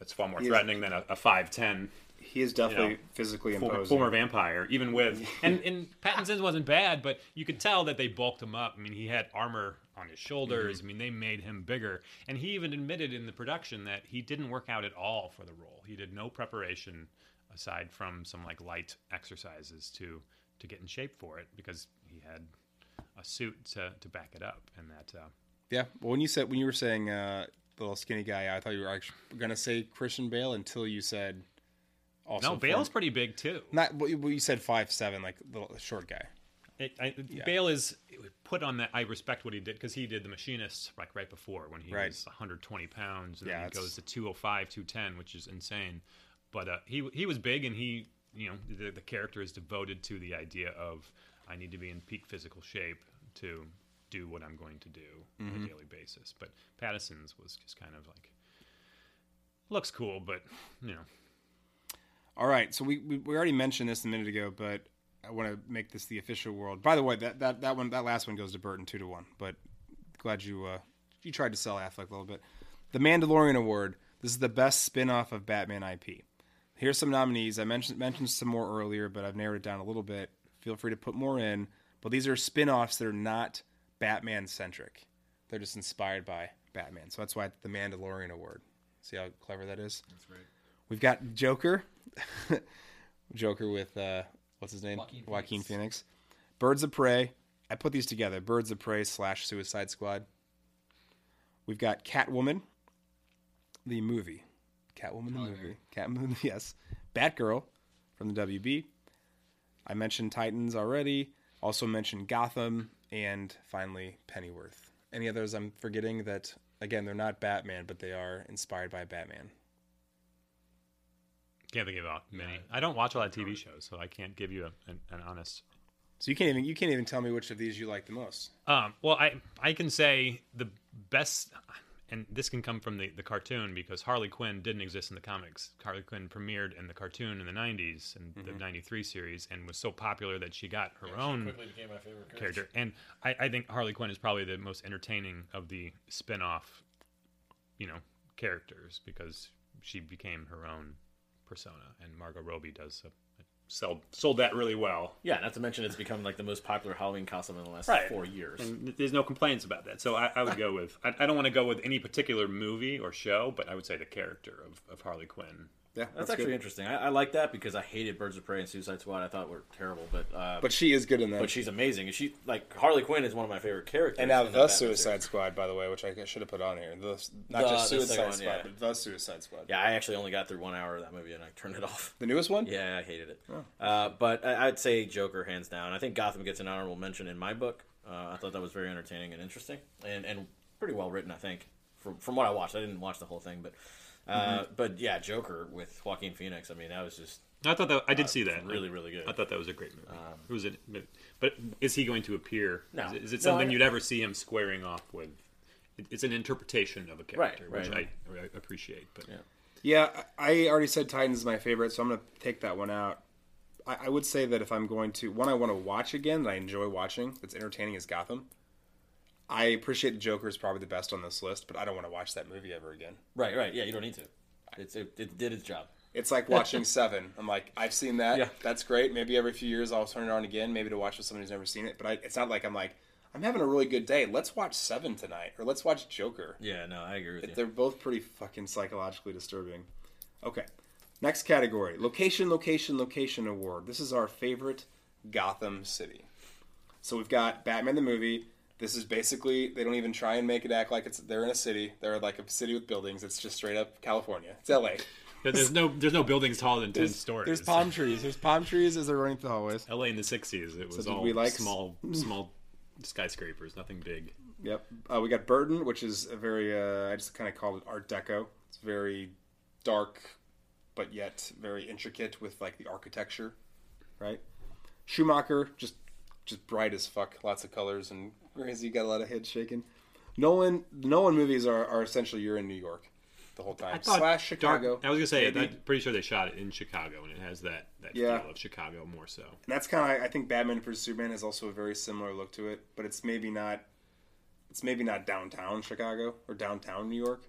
that's far more threatening than a 5'10". He is definitely physically imposing. Former vampire, even with and Pattinson's wasn't bad, but you could tell that they bulked him up. I mean, he had armor on his shoulders. I mean, they made him bigger, and he even admitted in the production that he didn't work out at all for the role. He did no preparation. Aside from some like light exercises to get in shape for it, because he had a suit to back it up, and that. Yeah, well, when you were saying little skinny guy, I thought you were actually gonna say Christian Bale until you said. Also no, Bale's pretty big too. Not well, you said 5'7", like little short guy. Bale is put on that. I respect what he did because he did The Machinist like right before when he was 120 pounds, and then he goes to 205, 210, which is insane. But he was big, and he the character is devoted to the idea of I need to be in peak physical shape to do what I'm going to do on a daily basis. But Pattinson's was just kind of like looks cool, but All right, so we already mentioned this a minute ago, but I want to make this the official world. By the way, that last one goes to Burton 2-1, but glad you tried to sell Affleck a little bit. The Mandalorian Award. This is the best spin-off of Batman IP. Here's some nominees. I mentioned some more earlier, but I've narrowed it down a little bit. Feel free to put more in. But these are spin-offs that are not Batman-centric. They're just inspired by Batman. So that's why the Mandalorian Award. See how clever that is? That's right. We've got Joker. Joker with, what's his name? Joaquin Phoenix. Birds of Prey. I put these together. Birds of Prey / Suicide Squad. We've got Catwoman. The movie. Catwoman, the movie. Catwoman, yes. Batgirl from the WB. I mentioned Titans already. Also mentioned Gotham. And finally, Pennyworth. Any others I'm forgetting that, again, they're not Batman, but they are inspired by Batman. Can't think of many. I don't watch a lot of TV shows, so I can't give you an honest... So you can't even tell me which of these you like the most. Well, I can say the best... And this can come from the cartoon because Harley Quinn didn't exist in the comics. Harley Quinn premiered in the cartoon in the 90s, in the 93 series, and was so popular that she got her own quickly became my favorite character. And I think Harley Quinn is probably the most entertaining of the spin-off, characters because she became her own persona. And Margot Robbie does a sold that really well. Yeah, not to mention it's become like the most popular Halloween costume in the last 4 years. And there's no complaints about that. So I would go with, I don't want to go with any particular movie or show, but I would say the character of Harley Quinn. Yeah, that's actually good. Interesting. I like that because I hated Birds of Prey and Suicide Squad. I thought were terrible, but she is good in that. But she's amazing. And she like Harley Quinn is one of my favorite characters. And now the Suicide Squad, by the way, which I should have put on here. Not just Suicide Squad, but the Suicide Squad. Yeah, I actually only got through 1 hour of that movie and I turned it off. The newest one? Yeah, I hated it. Oh. But I'd say Joker hands down. I think Gotham gets an honorable mention in my book. I thought that was very entertaining and interesting, and pretty well written. I think from what I watched, I didn't watch the whole thing, but. But yeah, Joker with Joaquin Phoenix. I mean, that was just. I thought that I did see that. Really, really good. I thought that was a great movie. It was a, but is he going to appear? No. Is it something you'd ever see him squaring off with? It's an interpretation of a character, which I appreciate. But yeah, I already said Titans is my favorite, so I'm going to take that one out. I would say that if I'm going to one, I want to watch again that I enjoy watching. That's entertaining is Gotham. I appreciate the Joker is probably the best on this list, but I don't want to watch that movie ever again. Right. Yeah, you don't need to. It did its job. It's like watching Seven. I'm like, I've seen that. Yeah. That's great. Maybe every few years I'll turn it on again, maybe to watch with somebody who's never seen it. But it's not like I'm like, I'm having a really good day. Let's watch Seven tonight, or let's watch Joker. Yeah, no, I agree with you. They're both pretty fucking psychologically disturbing. Okay, next category. Location, location, location award. This is our favorite Gotham City. So we've got Batman the movie. This is basically, they don't even try and make it act like they're in a city. They're like a city with buildings. It's just straight up California. It's L.A. There's no buildings taller than 10 stories. There's palm trees. There's palm trees as they're running through the hallways. L.A. in the 60s. It was small skyscrapers, nothing big. Yep. We got Burton, which is a very, I just kind of call it Art Deco. It's very dark, but yet very intricate with like the architecture, right? Schumacher, just bright as fuck. Lots of colors and... Crazy, you got a lot of heads shaking. Nolan movies are essentially you're in New York the whole time. Slash Chicago. I was going to say, maybe. I'm pretty sure they shot it in Chicago, and it has that feel of Chicago more so. And that's kind of, I think Batman vs. Superman has also a very similar look to it, but it's maybe not downtown Chicago or downtown New York.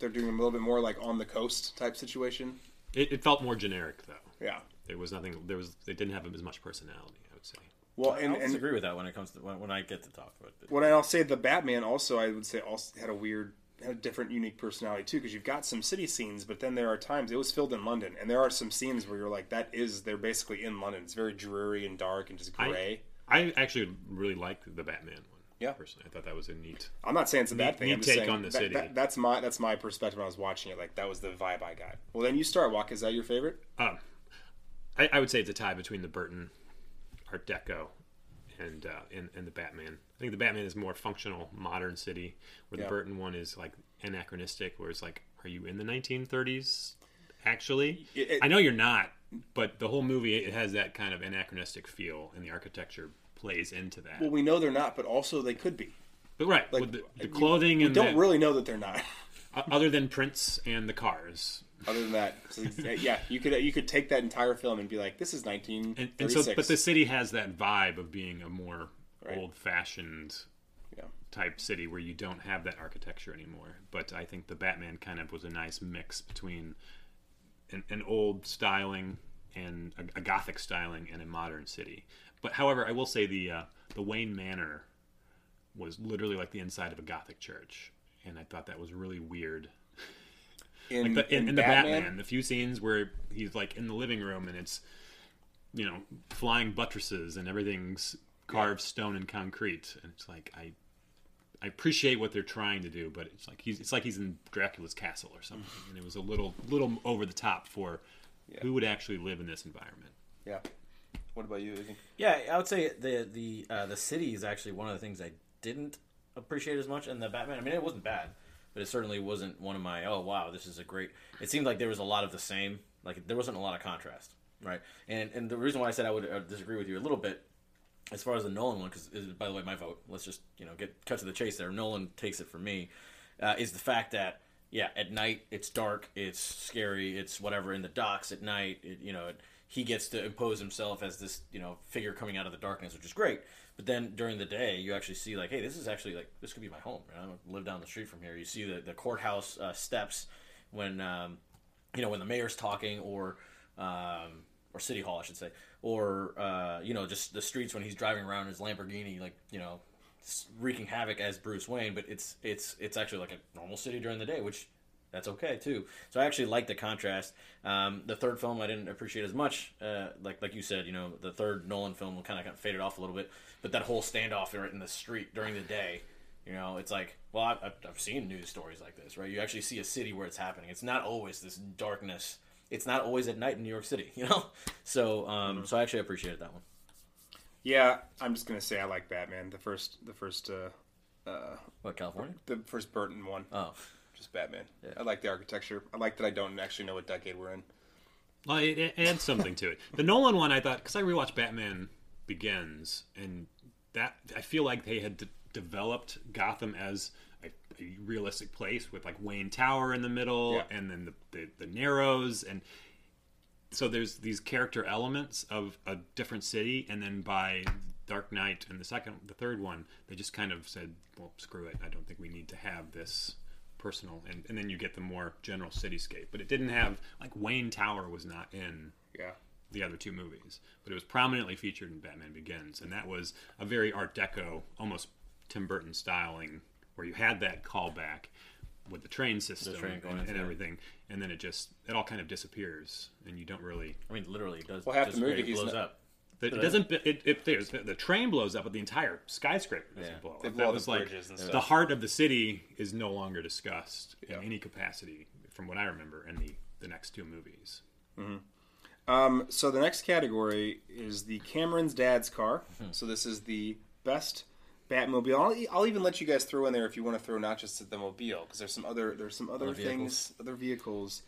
They're doing a little bit more like on the coast type situation. It felt more generic, though. Yeah. They didn't have as much personality, I would say. Well, I disagree with that when it comes to when I get to talk about it. Well, and I'll say the Batman also, I would say, also had a different, unique personality too, because you've got some city scenes, but then there are times it was filmed in London, and there are some scenes where you're like, they're basically in London. It's very dreary and dark and just gray. I actually really liked the Batman one. Yeah, personally, I thought that was a neat. I'm not saying it's a bad thing. I'm just saying on the city. That's my perspective when I was watching it. Like that was the vibe I got. Well, then you start. Walk. Is that your favorite? I would say it's a tie between the Burton. Art Deco and the Batman. I think the Batman is more functional, modern city, where the Burton one is like anachronistic, where it's like, are you in the 1930s? Actually, I know you're not, but the whole movie it has that kind of anachronistic feel, and the architecture plays into that. Well, we know they're not, but also they could be. But right, like, with the clothing and don't really know that they're not, other than Prince and the cars. Other than that, so yeah, you could take that entire film and be like, this is 1936. But the city has that vibe of being a more old-fashioned type city where you don't have that architecture anymore. But I think the Batman kind of was a nice mix between an old styling and a Gothic styling and a modern city. But however, I will say the Wayne Manor was literally like the inside of a Gothic church, and I thought that was really weird. In the Batman, the few scenes where he's like in the living room and it's, flying buttresses and everything's carved stone and concrete, and it's like I appreciate what they're trying to do, but it's like he's in Dracula's castle or something, and it was a little over the top for who would actually live in this environment. Yeah. What about you, Izzy? Yeah, I would say the city is actually one of the things I didn't appreciate as much in the Batman. I mean, it wasn't bad. But it certainly wasn't one of my, oh, wow, this is a great... It seemed like there was a lot of the same. Like, there wasn't a lot of contrast, right? And the reason why I said I would disagree with you a little bit, as far as the Nolan one, because, by the way, my vote, let's just, get cut to the chase there. Nolan takes it for me, is the fact that, at night, it's dark, it's scary, it's whatever, in the docks at night, he gets to impose himself as this, figure coming out of the darkness, which is great. But then during the day, you actually see like, hey, this is actually like this could be my home. Right? I don't live down the street from here. You see the courthouse steps when when the mayor's talking, or or City Hall, I should say, or, you know, just the streets when he's driving around his Lamborghini, like, you know, wreaking havoc as Bruce Wayne, but it's actually like a normal city during the day, which that's okay too. So I actually like the contrast. The third film I didn't appreciate as much. Like you said, you know, the third Nolan film kind of faded off a little bit, but that whole standoff right in the street during the day, you know, it's like, well, I've seen news stories like this, right? You actually see a city where it's happening. It's not always this darkness. It's not always at night in New York City, you know? So, so I actually appreciated that one. Yeah, I'm just gonna say I like Batman. The first what, California? The first Burton one. Oh, just Batman. Yeah. I like the architecture. I like that I don't actually know what decade we're in. Well, it adds something to it. The Nolan one, I thought, because I rewatched Batman Begins, and that I feel like they had developed Gotham as a realistic place with like Wayne Tower in the middle, yeah, and then the Narrows, and so there's these character elements of a different city, and then by Dark Knight and the third one, they just kind of said, well, screw it. I don't think we need to have this personal. And then you get the more general cityscape. But it didn't have, like, Wayne Tower was not in the other two movies. But it was prominently featured in Batman Begins. And that was a very Art Deco, almost Tim Burton styling, where you had that callback with the train system, and everything, and then it all kind of disappears, and you don't really. I mean, literally, it does. Well, half the movie blows up. It doesn't. The train blows up, but the entire skyscraper doesn't blow up. They blow up bridges and stuff. The heart of the city is no longer discussed in any capacity, from what I remember, in the next two movies. Mm-hmm. So the next category is the Cameron's dad's car. Mm-hmm. So this is the best Batmobile. I'll even let you guys throw in there if you want to throw not just the mobile, because there's some other vehicles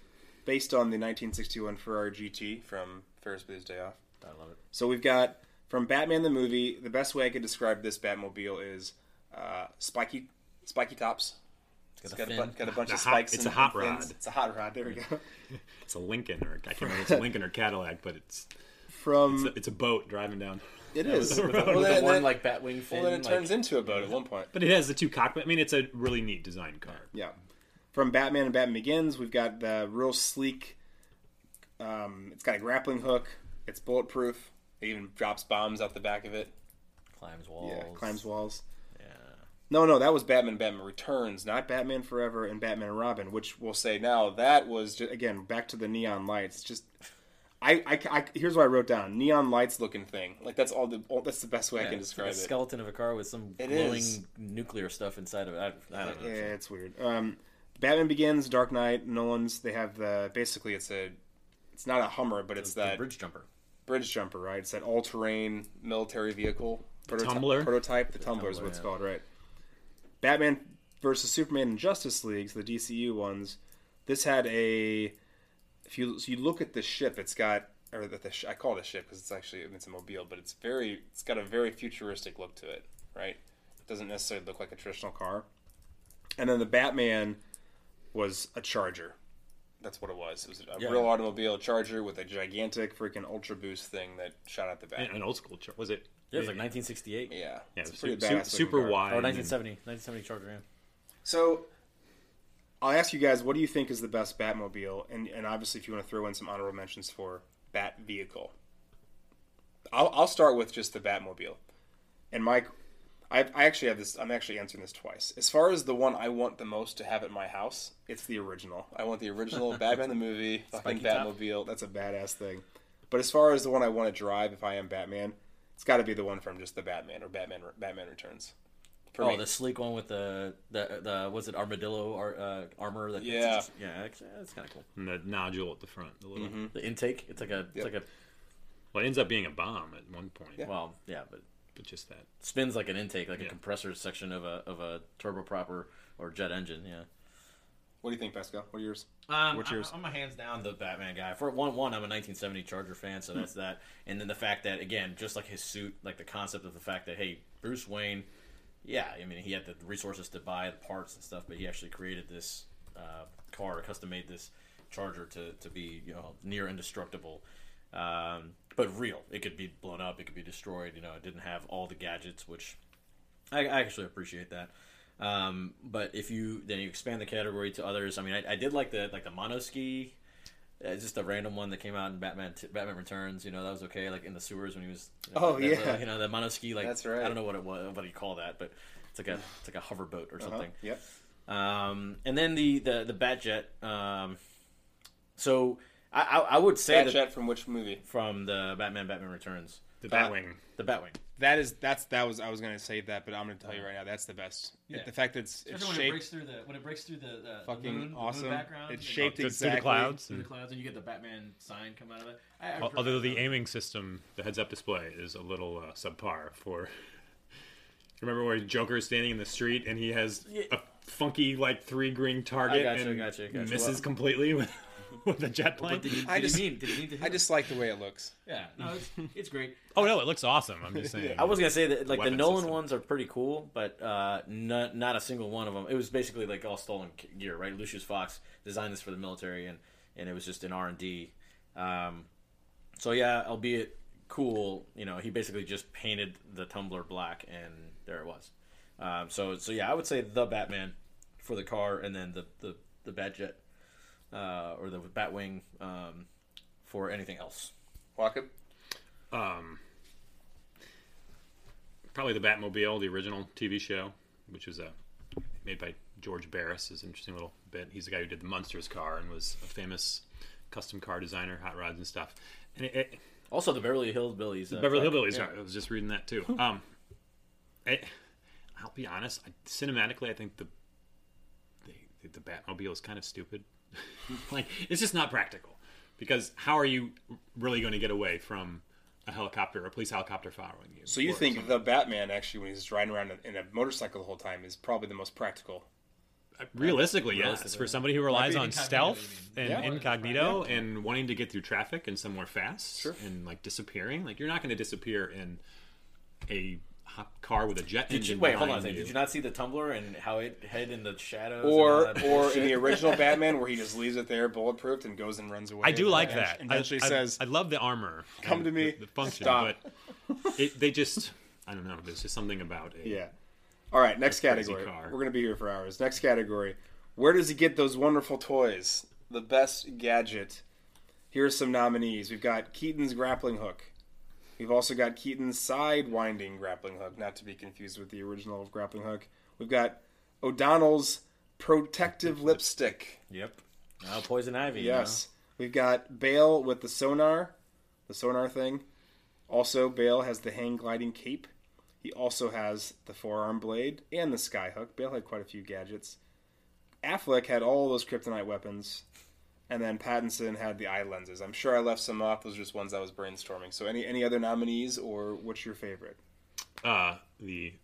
based on the 1961 Ferrari GT from Ferris Bueller's Day Off. I love it. So we've got from Batman the movie. The best way I could describe this Batmobile is spiky tops. It's got a bunch of spikes. It's a hot rod. It's a hot rod. There we go. It's a Lincoln, or I can't remember if it's a Lincoln or Cadillac, but it's a boat driving down. It is. With the one, like, Batwing fin. Well, then it turns into a boat at one point. But it has the two cockpit. I mean, it's a really neat design car. Yeah. From Batman and Batman Begins, we've got the real sleek. It's got a grappling hook. It's bulletproof. It even drops bombs out the back of it. Climbs walls. Yeah, climbs walls. Yeah. No, that was Batman and Batman Returns, not Batman Forever and Batman and Robin, which we'll say now, that was, just, again, back to the neon lights. Just... here's what I wrote down: neon lights looking thing. Like that's the best way I can describe it. Skeleton of a car with some glowing nuclear stuff inside of it. I don't know. Yeah, it's weird. Batman Begins, Dark Knight, Nolan's. They have basically it's not a Hummer, but it's that bridge jumper, right? It's that all-terrain military vehicle prototype. The Tumbler is what it's called, right? Batman versus Superman and Justice Leagues, the DCU ones. This had a. If you look at the ship, it's got, or I call it a ship because it's actually, it's a mobile, but it's got a very futuristic look to it, right? It doesn't necessarily look like a traditional car. And then the Batman was a Charger. That's what it was. It was a real automobile Charger with a gigantic freaking Ultra Boost thing that shot out the back. An old school Charger, was it? Yeah, it was like 1968. Yeah, it's pretty badass. Super wide. Oh, 1970 Charger. Yeah. So. I'll ask you guys, what do you think is the best Batmobile? And obviously, if you want to throw in some honorable mentions for Bat Vehicle. I'll start with just the Batmobile. And Mike, I actually have this, I'm actually answering this twice. As far as the one I want the most to have at my house, it's the original. I want the original Batman the movie, fucking Batmobile. Top. That's a badass thing. But as far as the one I want to drive if I am Batman, it's got to be the one from just the Batman or Batman Returns. Oh, the sleek one with the was it armadillo armor? That that's kind of cool. And the nodule at the front, the little the intake. It's like a Well, it ends up being a bomb at one point. Yeah. Well, yeah, but just that spins like an intake, like a compressor section of a turboprop or jet engine. Yeah. What do you think, Pascal? What are yours? What's yours? I'm a hands down the Batman guy. For one, I'm a 1970 Charger fan, so that's that. And then the fact that again, just like his suit, like the concept of the fact that hey, Bruce Wayne. Yeah, I mean, he had the resources to buy the parts and stuff, but he actually created this car, custom-made this Charger to be, you know, near indestructible, but real. It could be blown up, it could be destroyed. You know, it didn't have all the gadgets, which I actually appreciate that. But if you expand the category to others, I mean, I did like the monoski It's just a random one that came out in Batman Returns. You know, that was okay. Like in the sewers when he was. You know, you know, the monoski. Like that's right. I don't know what it was. What do you call that? But it's like a hover boat or something. Uh-huh. Yep. And then the Batjet. So I would say Batjet that, from which movie? From the Batman Returns. The Batwing. The Batwing. I was gonna say that, but I'm gonna tell you right now that's the best. Yeah. The fact that it's shaped when it breaks through the fucking moon, awesome. The moon background, it's shaped exactly through the clouds, and you get the Batman sign come out of it. Although the aiming system, the heads-up display, is a little subpar for. Remember where Joker is standing in the street and he has a funky like 3 green target and misses completely with. With the jet plane. I just like the way it looks. Yeah, no, it's great. Oh no, it looks awesome. I'm just saying. Yeah. I was gonna say that like the Nolan ones are pretty cool, but not a single one of them. It was basically like all stolen gear, right? Lucius Fox designed this for the military, and it was just an R&D. So yeah, albeit cool, you know, he basically just painted the tumbler black, and there it was. So yeah, I would say the Batman for the car, and then the Batjet. Or the Batwing for anything else. Watka? Probably the Batmobile, the original TV show, which was made by George Barris. Is an interesting little bit. He's the guy who did the Munsters car and was a famous custom car designer, hot rods and stuff. And also the Beverly Hillbillies. Car. I was just reading that too. I'll be honest. Cinematically, I think the Batmobile is kind of stupid. Like it's just not practical, because how are you really going to get away from a helicopter, a police helicopter following you? So you think something. The Batman actually, when he's riding around in a motorcycle the whole time, is probably the most practical. Realistically, yes. For somebody who relies on stealth and incognito and wanting to get through traffic and somewhere fast and like disappearing, like you're not going to disappear in a car with a jet engine. Wait, hold on a second. Did you not see the tumbler and how it hid in the shadows? Or in the original Batman, where he just leaves it there, bulletproofed, and goes and runs away. I do like that. And eventually says, "I love the armor. Come to me. The function." Stop. But they just—I don't know. There's just something about it. Yeah. All right. Next category. Car. We're gonna be here for hours. Next category. Where does he get those wonderful toys? The best gadget. Here are some nominees. We've got Keaton's grappling hook. We've also got Keaton's side-winding grappling hook, not to be confused with the original grappling hook. We've got O'Donnell's protective lipstick. Yep. Oh, Poison Ivy. Yes. You know. We've got Bale with the sonar thing. Also, Bale has the hang-gliding cape. He also has the forearm blade and the sky hook. Bale had quite a few gadgets. Affleck had all those kryptonite weapons. And then Pattinson had the eye lenses. I'm sure I left some off. Those are just ones I was brainstorming. So any other nominees, or what's your favorite? The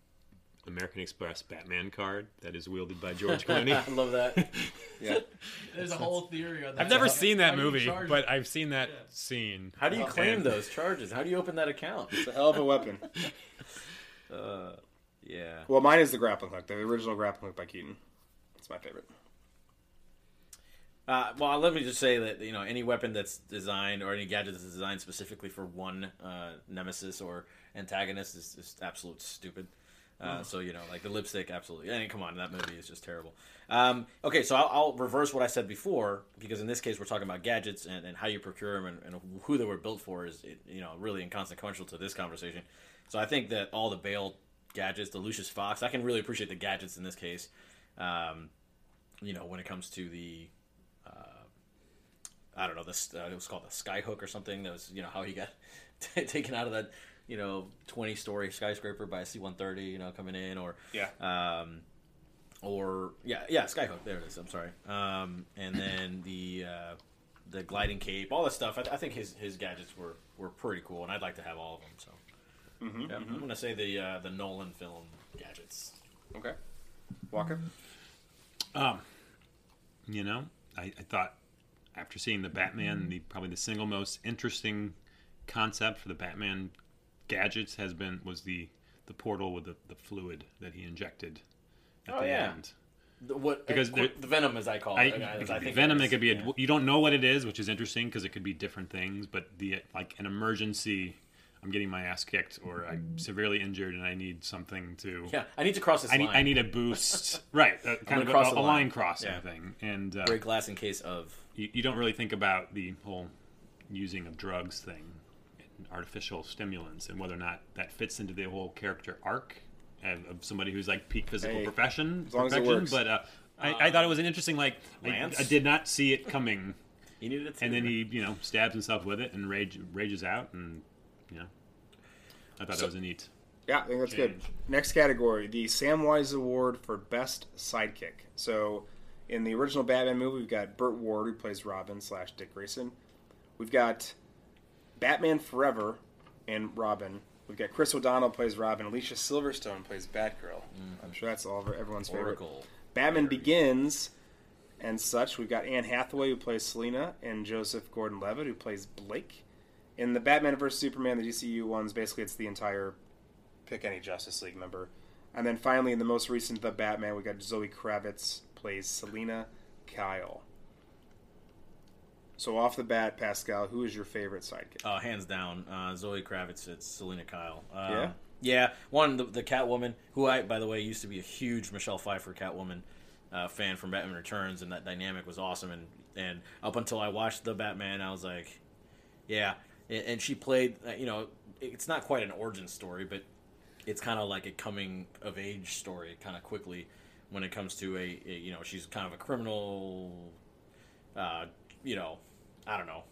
American Express Batman card that is wielded by George Clooney. I love that. Yeah. There's a whole theory on that. I've never seen that movie, but I've seen that scene. How do you claim those charges? How do you open that account? It's a hell of a weapon. Yeah. Well, mine is the grappling hook, the original grappling hook by Keaton. It's my favorite. Well, let me just say that, you know, any weapon that's designed or any gadget that's designed specifically for one nemesis or antagonist is just absolute stupid. So, you know, like the lipstick, absolutely. I mean, come on, that movie is just terrible. Okay, so I'll reverse what I said before, because in this case we're talking about gadgets and how you procure them and who they were built for is, you know, really inconsequential to this conversation. So I think that all the Bale gadgets, the Lucius Fox, I can really appreciate the gadgets in this case, you know, when it comes to the... I don't know, this it was called the sky hook or something. That was, you know, how he got taken out of that, you know, 20-story skyscraper by a C-130, you know, coming in, or sky hook. There it is. I'm sorry. And then the gliding cape, all that stuff. I think his gadgets were pretty cool, and I'd like to have all of them. So I'm gonna say the Nolan film gadgets. Okay, Watka. You know, I thought. After seeing the Batman, probably the single most interesting concept for the Batman gadgets was the portal with the fluid that he injected at end. The venom, as I call it. It could be you don't know what it is, which is interesting because it could be different things. But like an emergency, I'm getting my ass kicked or I'm severely injured and I need something to... Yeah, I need to cross this line. I need a boost. Right, kind of a line crossing thing. And break glass in case of... You don't really think about the whole using of drugs thing, and artificial stimulants, and whether or not that fits into the whole character arc of somebody who's like peak physical perfection. As long as it works. But I thought it was an interesting, like, I did not see it coming. He needed it too. And then he, you know, stabs himself with it and rages out and... Yeah, I thought that was a neat. Yeah, I think that's good. Next category, the Samwise Award for Best Sidekick. So, in the original Batman movie, we've got Burt Ward, who plays Robin / Dick Grayson. We've got Batman Forever and Robin. We've got Chris O'Donnell plays Robin. Alicia Silverstone plays Batgirl. Mm-hmm. I'm sure that's everyone's favorite. Batman Begins and such. We've got Anne Hathaway, who plays Selina, and Joseph Gordon-Levitt, who plays Blake. In the Batman vs. Superman, the DCU ones, basically it's the entire pick any Justice League member. And then finally, in the most recent The Batman, we got Zoe Kravitz plays Selina Kyle. So off the bat, Pascal, who is your favorite sidekick? Oh, hands down, Zoe Kravitz. It's Selina Kyle. Yeah? Yeah. One, the Catwoman, who I, by the way, used to be a huge Michelle Pfeiffer Catwoman fan from Batman Returns, and that dynamic was awesome. And up until I watched The Batman, I was like, yeah. And she played, you know, it's not quite an origin story, but it's kind of like a coming-of-age story kind of quickly when it comes to a, you know, she's kind of a criminal, you know, I don't know,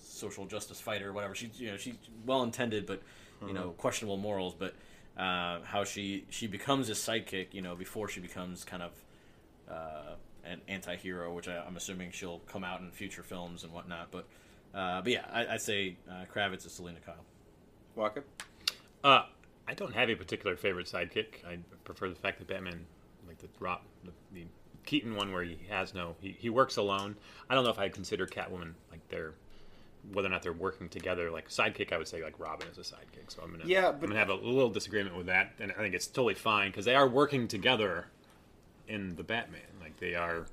social justice fighter or whatever. She's, you know, she's well-intended, but, you know, questionable morals. But how she becomes a sidekick, you know, before she becomes kind of an anti-hero, which I'm assuming she'll come out in future films and whatnot, but yeah, I'd say Kravitz is Selina Kyle. Walker? I don't have a particular favorite sidekick. I prefer the fact that Batman, like the Keaton one where he has he works alone. I don't know if I'd consider Catwoman, like whether or not they're working together. Like sidekick, I would say like Robin is a sidekick. So I'm going to have a little disagreement with that. And I think it's totally fine because they are working together in the Batman. Like they are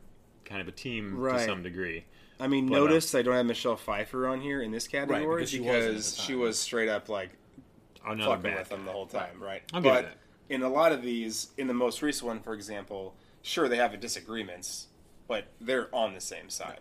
kind of a team to some degree. I mean, notice I don't have Michelle Pfeiffer on here in this category because she was straight up like fucking with them the whole time, right? But in a lot of these, in the most recent one, for example, sure, they have disagreements, but they're on the same side.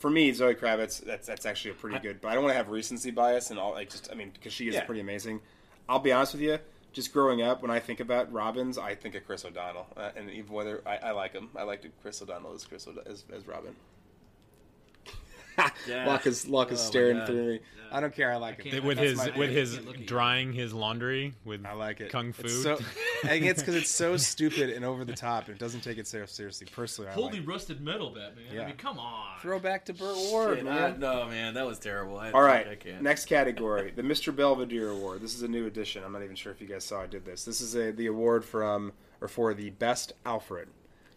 For me, Zoe Kravitz, that's actually a pretty good, but I don't want to have recency bias and all, like just, I mean, because she is pretty amazing. I'll be honest with you. Just growing up, when I think about Robins, I think of Chris O'Donnell. And even whether I like him, I liked Chris O'Donnell as Robin. Yeah. Locke is staring through me. Yeah. I don't care. I like it. With his drying his laundry with I like it. Kung Fu. I guess because it's so stupid and over the top, and it doesn't take it seriously. Personally, I like rusted metal, Batman. Yeah. I mean, come on. Throw back to Burt Ward, man. No, man, that was terrible. All right, I can't. Next category, the Mr. Belvedere Award. This is a new edition. I'm not even sure if you guys saw I did this. This is the award for the best Alfred.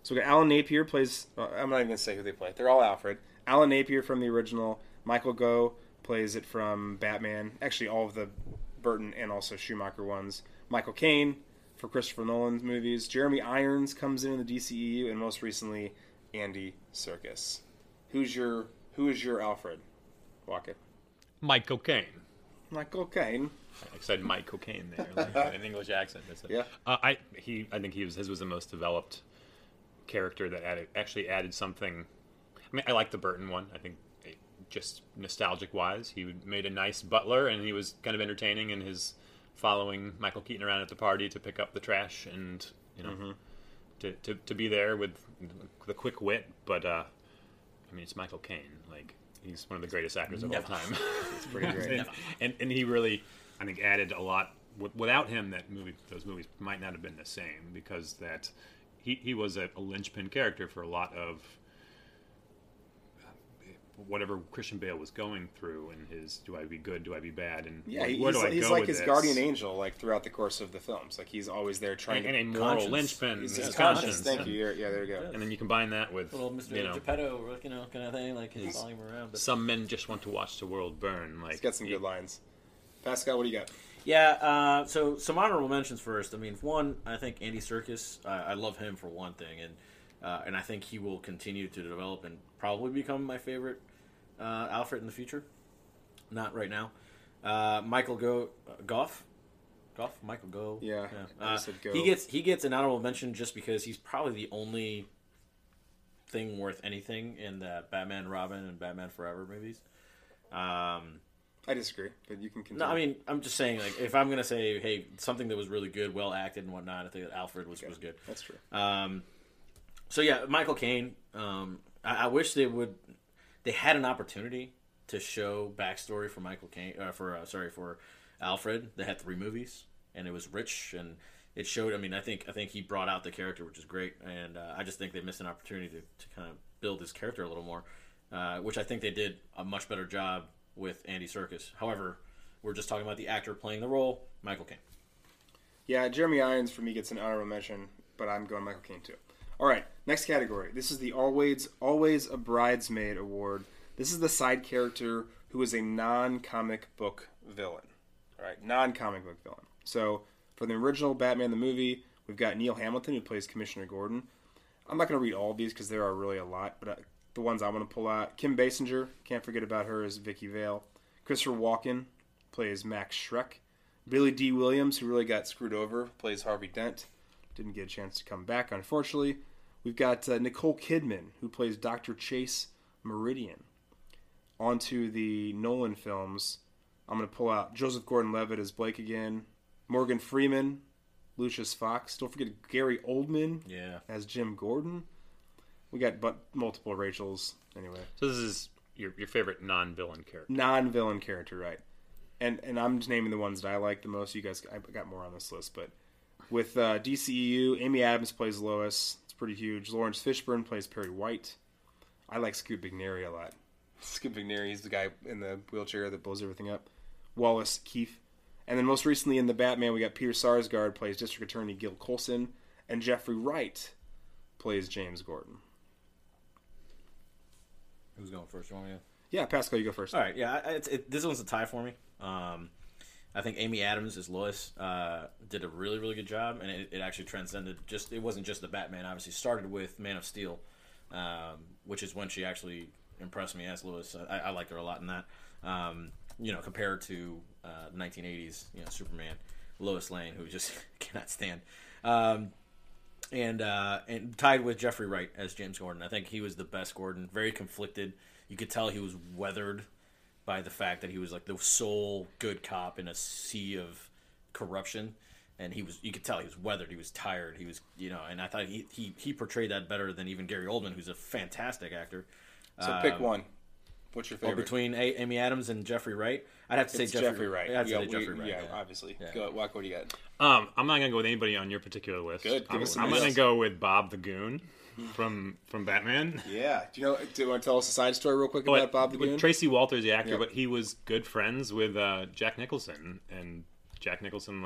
So we got Alan Napier plays. I'm not even gonna say who they play. They're all Alfred. Alan Napier from the original, Michael Gough plays it from Batman, actually all of the Burton and also Schumacher ones, Michael Caine for Christopher Nolan's movies, Jeremy Irons comes in the DCEU, and most recently, Andy Serkis. Who is your Alfred? Walk it. Michael Caine. Michael Caine. I said Mike Cocaine there, like an English accent. Yeah. I think his was the most developed character that actually added something. I mean, I like the Burton one. I think just nostalgic-wise, he made a nice butler, and he was kind of entertaining in his following Michael Keaton around at the party to pick up the trash and, you know, to be there with the quick wit. But, I mean, it's Michael Caine. Like, he's one of the greatest actors of all time. It's pretty great. And he really, I think, added a lot. Without him, those movies might not have been the same because he was a linchpin character for a lot of whatever Christian Bale was going through and his do I be good, do I be bad, and where do I go with this? He's like his guardian angel, like throughout the course of the films. Like he's always there trying to... And a moral linchpin. He's his conscience. Thank you. Yeah, there you go. And then you combine that with... Little Mr. Geppetto, you know, kind of thing, like his following him around. But... Some men just want to watch the world burn. Like, he's got some good lines. Pascal, what do you got? Yeah, so some honorable mentions first. I mean, one, I think Andy Serkis, I love him for one thing, and I think he will continue to develop and probably become my favorite Alfred in the future. Not right now. Michael Gough. Yeah, yeah. I said Gough. He gets an honorable mention just because he's probably the only thing worth anything in the Batman, Robin, and Batman Forever movies. I disagree, but you can continue. No, I mean, I'm just saying, like, if I'm going to say, hey, something that was really good, well acted and whatnot, I think that Alfred was good. That's true. So, yeah, Michael Caine, I wish they had an opportunity to show backstory for Michael Caine, for Alfred. They had 3 movies, and it was rich, and it showed, I mean, I think he brought out the character, which is great, and I just think they missed an opportunity to kind of build his character a little more, which I think they did a much better job with Andy Serkis. However, we're just talking about the actor playing the role, Michael Caine. Yeah, Jeremy Irons for me gets an honorable mention, but I'm going Michael Caine too. All right, next category. This is the Always a Bridesmaid Award. This is the side character who is a non-comic book villain. All right, non-comic book villain. So for the original Batman the movie, we've got Neil Hamilton, who plays Commissioner Gordon. I'm not going to read all of these because there are really a lot, but the ones I want to pull out. Kim Basinger, can't forget about her, is Vicki Vale. Christopher Walken plays Max Schreck. Billy D. Williams, who really got screwed over, plays Harvey Dent. Didn't get a chance to come back, unfortunately. We've got Nicole Kidman, who plays Dr. Chase Meridian. On to the Nolan films. I'm going to pull out Joseph Gordon-Levitt as Blake again. Morgan Freeman, Lucius Fox. Don't forget Gary Oldman as Jim Gordon. We got multiple Rachels, anyway. So this is your favorite non-villain character. Non-villain character, right. And I'm just naming the ones that I like the most. You guys, I got more on this list, but with DCEU, Amy Adams plays Lois. It's pretty huge. Lawrence Fishburne plays Perry White. I like Scoot Bigneri a lot. Scoot Bigneri, he's the guy in the wheelchair that blows everything up. Wallace Keefe. And then most recently in The Batman, we got Peter Sarsgaard plays District Attorney Gil Coulson, and Jeffrey Wright plays James Gordon. Who's going first? You want me to? Yeah, Pascal, you go first. All right, yeah, this one's a tie for me. I think Amy Adams as Lois did a really, really good job, and it actually transcended. Just it wasn't just the Batman. Obviously, started with Man of Steel, which is when she actually impressed me as Lois. I liked her a lot in that. Compared to the 1980s, Superman, Lois Lane, who just cannot stand. And tied with Jeffrey Wright as James Gordon. I think he was the best Gordon. Very conflicted. You could tell he was weathered by the fact that he was like the sole good cop in a sea of corruption. And you could tell he was weathered. He was tired. He was, and I thought he portrayed that better than even Gary Oldman, who's a fantastic actor. So pick one. What's your favorite? Well, between Amy Adams and Jeffrey Wright, I'd have to say Jeffrey Wright. Jeffrey Wright. Yeah, obviously. Yeah. Go, Wack, what do you got? I'm not gonna go with anybody on your particular list. Good. I'm gonna go with Bob the Goon from Batman. Yeah. Do you want to tell us a side story real quick about Bob the Goon? Tracy Walters, the actor, but he was good friends with Jack Nicholson, and Jack Nicholson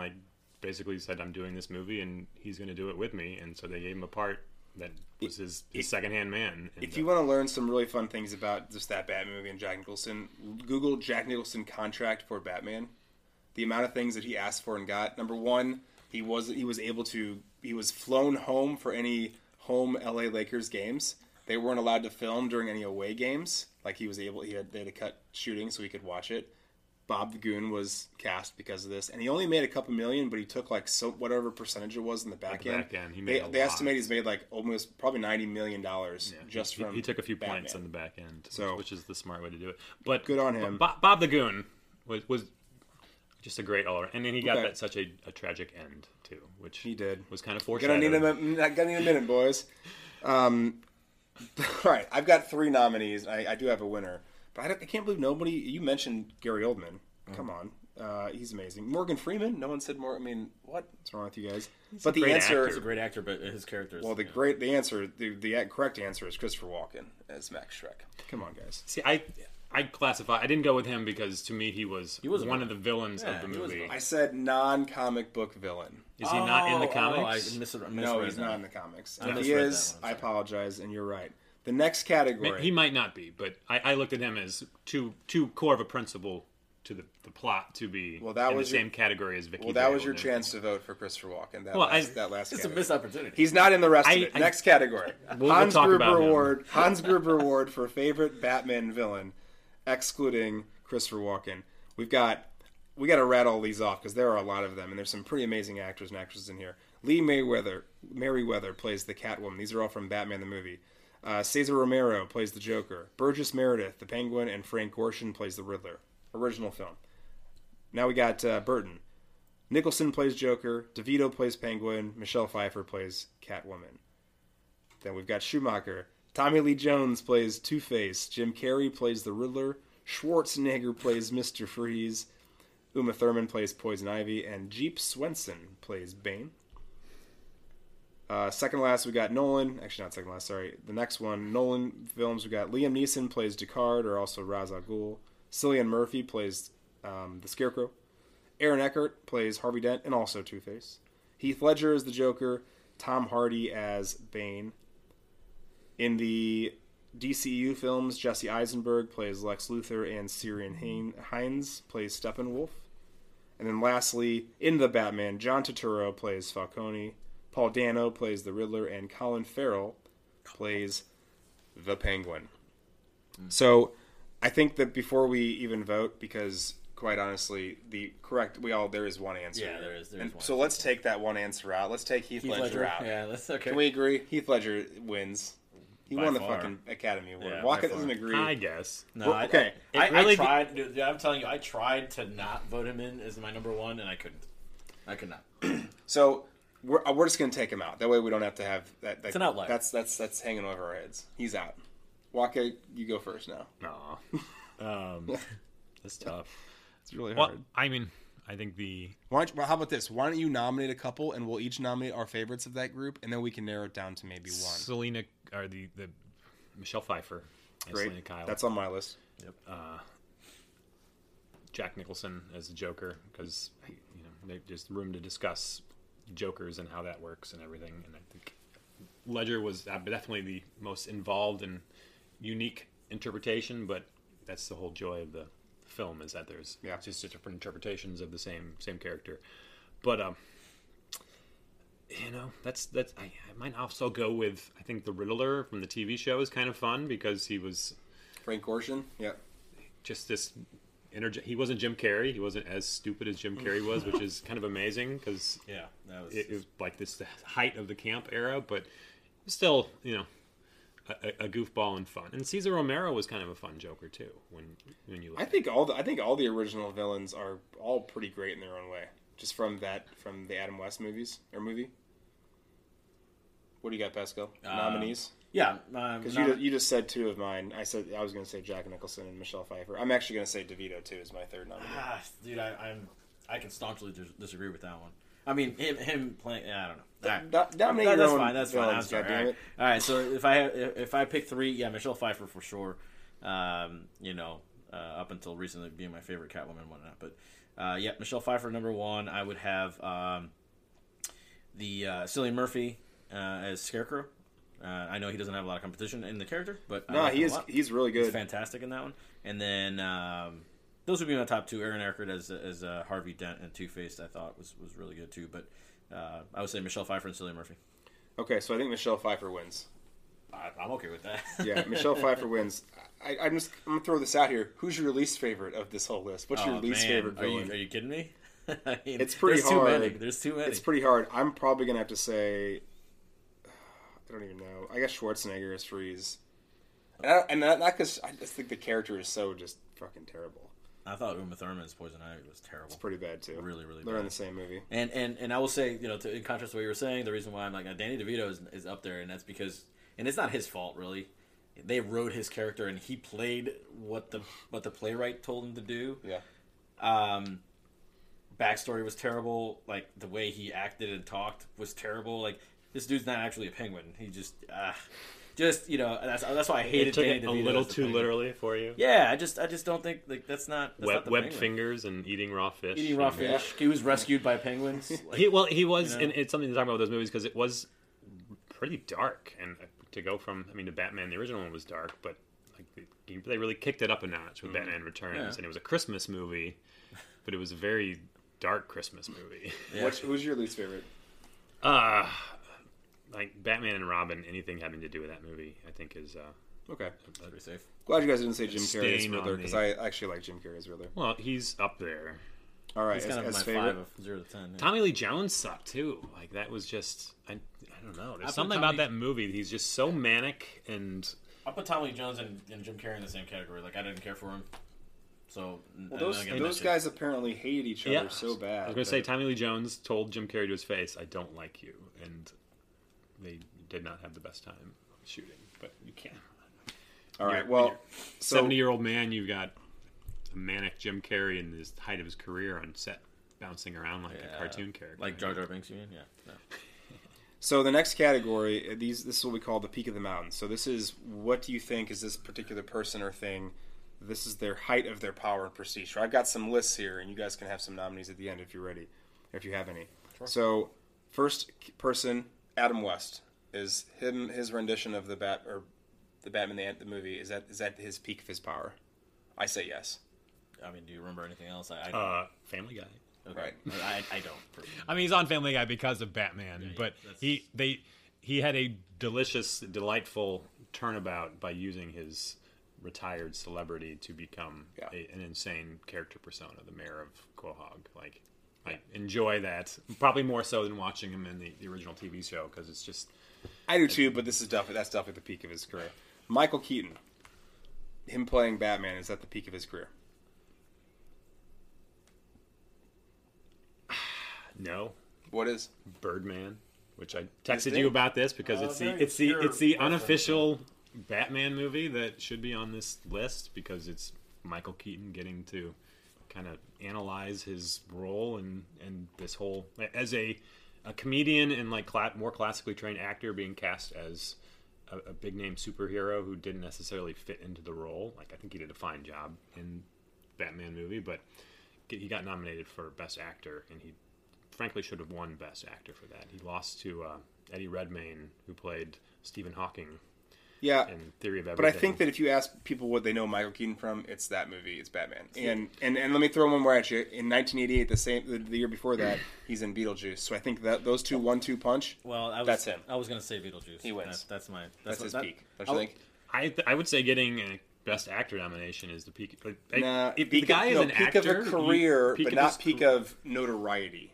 basically said, "I'm doing this movie, and he's gonna do it with me," and so they gave him a part. That was his secondhand man. And if you want to learn some really fun things about just that Batman movie and Jack Nicholson, Google Jack Nicholson contract for Batman. The amount of things that he asked for and got. Number one, he was flown home for any home LA Lakers games. They weren't allowed to film during any away games. They had to cut shooting so he could watch it. Bob the Goon was cast because of this, and he only made a couple million, but he took whatever percentage it was in the back end. They estimate he's made almost probably $90 million just from. He took a few Batman. Points on the back end, so, which is the smart way to do it. But good on him. Bob the Goon was just a great all around, and then he got that such a tragic end too, which he did was kind of foreshadowing. Gonna need a minute, boys. All right, I've got 3 nominees. I do have a winner. But I can't believe nobody... You mentioned Gary Oldman. Come on. He's amazing. Morgan Freeman? No one said more... I mean, what? What's wrong with you guys? He's a great actor, but his character is... Well, the correct answer is Christopher Walken as Max Schreck. Come on, guys. See, I classify... I didn't go with him because, to me, he was one of the villains of the movie. I said non-comic book villain. Is he not in the comics? Oh, no, he's not in the comics. If he is, I apologize, and you're right. The next category... He might not be, but I looked at him as too core of a principle to the plot to be in the same category as Vicki Vale. Well, that was your chance to vote for Christopher Walken. It's a missed opportunity. He's not in the rest of it. Next category. Hans Gruber Award for favorite Batman villain, excluding Christopher Walken. We've got we got to rat all these off because there are a lot of them, and there's some pretty amazing actors and actresses in here. Lee Merriweather plays the Catwoman. These are all from Batman the movie. Cesar Romero plays the Joker. Burgess Meredith, the Penguin, and Frank Gorshin plays the Riddler. Original film. Now we got Burton. Nicholson plays Joker. DeVito plays Penguin. Michelle Pfeiffer plays Catwoman. Then we've got Schumacher. Tommy Lee Jones plays Two-Face. Jim Carrey plays the Riddler. Schwarzenegger plays Mr. Freeze. Uma Thurman plays Poison Ivy. And Jeep Swenson plays Bane. Second to last, we got Nolan. Actually, not second to last, sorry. The next one, Nolan films, we got Liam Neeson plays Descartes, or also Ra's al Ghul. Cillian Murphy plays the Scarecrow. Aaron Eckhart plays Harvey Dent, and also Two-Face. Heath Ledger is the Joker. Tom Hardy as Bane. In the DCU films, Jesse Eisenberg plays Lex Luthor, and Ciaran Hinds plays Steppenwolf. And then lastly, in The Batman, John Turturro plays Falcone. Paul Dano plays the Riddler, and Colin Farrell plays the Penguin. So I think that before we even vote, because quite honestly, there is one answer. Yeah, there is. So let's take that one answer out. Let's take Heath Ledger out. Yeah, okay. Can we agree? Heath Ledger wins. He won the fucking Academy Award. Yeah, Watka doesn't agree. I guess. No. Well, okay. I tried. I'm telling you, I tried to not vote him in as my number one, and I couldn't. I could not. So. We're just going to take him out. That way we don't have to have that. It's an outlier. That's hanging over our heads. He's out. Watka, you go first now. Aw. That's tough. It's really hard. I mean, I think the... How about this? Why don't you nominate a couple, and we'll each nominate our favorites of that group, and then we can narrow it down to maybe one. Selina, or the Michelle Pfeiffer. Great. Selina Kyle. That's on my list. Yep. Jack Nicholson as the Joker, because there's room to discuss Jokers and how that works and everything, and I think Ledger was definitely the most involved and unique interpretation, but that's the whole joy of the film, is that there's just different interpretations of the same character. But that's I might also go with, I think the Riddler from the TV show is kind of fun because he was Frank Gorshin, just this energy. He wasn't Jim Carrey. He wasn't as stupid as Jim Carrey was, which is kind of amazing because it was like this the height of the camp era, but still, a goofball and fun. And Cesar Romero was kind of a fun Joker too. When you, I think all the original villains are all pretty great in their own way. Just from the Adam West movie. What do you got, Pascal? Nominees. Yeah, because you just said two of mine. I was going to say Jack Nicholson and Michelle Pfeiffer. I'm actually going to say DeVito too is my third nominee. Dude, I can staunchly disagree with that one. I mean, him playing. I don't know. That's fine. I'm sorry. All right. So if I pick three, Michelle Pfeiffer for sure. Up until recently being my favorite Catwoman and whatnot, but Michelle Pfeiffer number one. I would have the Cillian Murphy as Scarecrow. I know he doesn't have a lot of competition in the character, but he's really good. He's fantastic in that one. And then those would be my top two. Aaron Eckhart as Harvey Dent and Two-Face, I thought was really good too. But I would say Michelle Pfeiffer and Cillian Murphy. Okay, so I think Michelle Pfeiffer wins. I'm okay with that. Yeah, Michelle Phaeiffer wins. I'm gonna throw this out here. Who's your least favorite of this whole list? What's your least favorite villain? Are you kidding me? I mean, it's pretty hard. There's too many. It's pretty hard. I'm probably gonna have to say, I don't even know. I guess Schwarzenegger is Freeze. And not because I just think the character is so just fucking terrible. I thought Uma Thurman's Poison Ivy was terrible. It's pretty bad, too. Really, really bad. They're in the same movie. And I will say, in contrast to what you were saying, the reason why I'm like, Danny DeVito is up there, and that's because, and it's not his fault, really. They wrote his character, and he played what the playwright told him to do. Yeah. Backstory was terrible. Like, the way he acted and talked was terrible. Like, this dude's not actually a penguin. He just that's why I hated Danny DeVito. It took it a little too literally for you. Yeah, I just don't think that's not the webbed fingers and eating raw fish. He was rescued by penguins. Like, he was, and it's something to talk about with those movies because it was pretty dark. And to go from, the Batman, the original one was dark, but like they really kicked it up a notch with Batman Returns, and it was a Christmas movie, but it was a very dark Christmas movie. Yeah. Who's your least favorite? Like Batman and Robin, anything having to do with that movie, I think is okay. Pretty safe. Glad you guys didn't say Jim Carrey as Riddler because I actually like Jim Carrey as Riddler. Well, he's up there. All right, as my favorite. 5 of 0 to 10. Yeah. Tommy Lee Jones sucked too. Like that was just I don't know. There's something about that movie. He's just so manic, and I put Tommy Lee Jones and Jim Carrey in the same category. Like I didn't care for him. So well, those guys apparently hated each other so bad. I was gonna say Tommy Lee Jones told Jim Carrey to his face, "I don't like you," and they did not have the best time shooting. But you can't. All right. Well, 70-year-old man, you've got a manic Jim Carrey in the height of his career on set, bouncing around like a cartoon character, like Jar Jar Binks. You mean? Yeah. No. So the next category, this is what we call the peak of the mountain. So this is what do you think is this particular person or thing? This is their height of their power and prestige. I've got some lists here, and you guys can have some nominees at the end if you're ready, if you have any. Sure. So, first person, Adam West, is his rendition of the Batman the movie. Is that his peak of his power? I say yes. I mean, do you remember anything else? Family Guy. Okay. Right. I don't. I mean, he's on Family Guy because of Batman, but he had a delicious, delightful turnabout by using his retired celebrity to become an insane character persona, the mayor of Quahog. Like, I enjoy that probably more so than watching him in the original TV show because it's just. I do too, but that's definitely the peak of his career. Michael Keaton, him playing Batman, is at the peak of his career. No. What is Birdman? Which I texted you about this because it's the unofficial Batman movie that should be on this list because it's Michael Keaton getting to kind of analyze his role and this whole as a comedian and like more classically trained actor being cast as a big name superhero who didn't necessarily fit into the role. Like I think he did a fine job in Batman movie, but he got nominated for Best Actor and he frankly should have won Best Actor for that. He lost to Eddie Redmayne, who played Stephen Hawking. Yeah, Theory of Everything. But I think that if you ask people what they know Michael Keaton from, it's that movie. It's Batman. And let me throw one more at you. In 1988, the year before that, he's in Beetlejuice. So I think that those two 1-2 punch. Well, that's him. I was going to say Beetlejuice. He wins. That's his peak. Don't you think? I would say getting a Best Actor nomination is the peak. Like, nah, if the guy is an actor, peak of a career, but not peak of notoriety.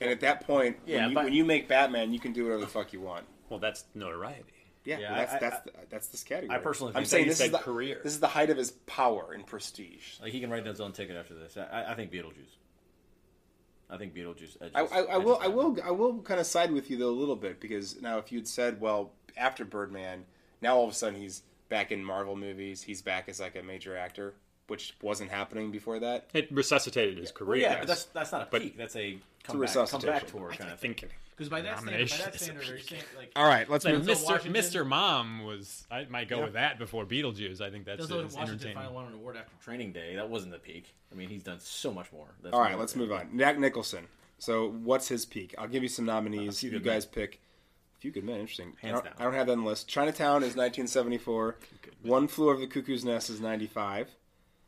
And at that point, when you make Batman, you can do whatever the fuck you want. Well, that's notoriety. Yeah, well, that's this category. I personally think this is the career. This is the height of his power and prestige. Like he can write down his own ticket after this. I think Beetlejuice. I will kind of side with you though a little bit because now if you'd said well after Birdman now all of a sudden he's back in Marvel movies, he's back as like a major actor, which wasn't happening before that. It resuscitated his career. Well, but that's not a peak. That's a comeback tour kind of thing. Because by that standard, like, all right, let's move. Mr. Mom might go with that before Beetlejuice. I think that's entertaining. Finally won an award after Training Day. That wasn't the peak. I mean, he's done so much more. All right, let's move on. Jack Nicholson. So, what's his peak? I'll give you some nominees. You guys pick. A Few Good Men. Interesting. Hands down. I don't have that on the list. Chinatown is 1974. One Flew Over the Cuckoo's Nest is 95.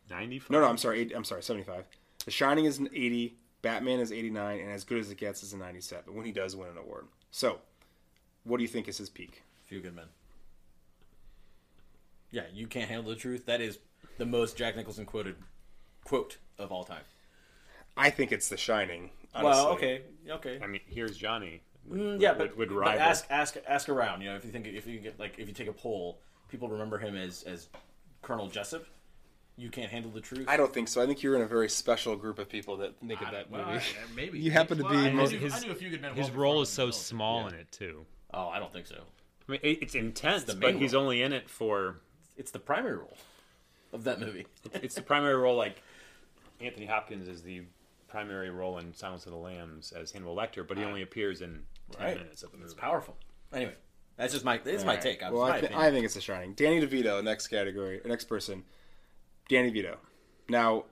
95. No, I'm sorry. 75. The Shining is an 80. Batman is 89, and As Good As It Gets is a 97, when he does win an award. So, what do you think is his peak? Few Good Men. Yeah, You Can't Handle the Truth. That is the most Jack Nicholson quoted quote of all time. I think it's The Shining, honestly. Well, okay. I mean, Here's Johnny. But ask around. You know, if you take a poll, people remember him as Colonel Jessup. You Can't Handle the Truth? I don't think so. I think you're in a very special group of people that think of that movie. Maybe. You happen to be... I knew a few good men. His role is so small in it, too. Oh, I don't think so. I mean, it's intense, but he's only in it for... It's the primary role of that movie. It's the primary role, like... Anthony Hopkins is the primary role in Silence of the Lambs as Hannibal Lecter, but he only appears in 10 minutes of the movie. It's powerful. Anyway, that's just my take. Well, I think it's The Shining. Danny DeVito, next category, next person... Danny DeVito. Now,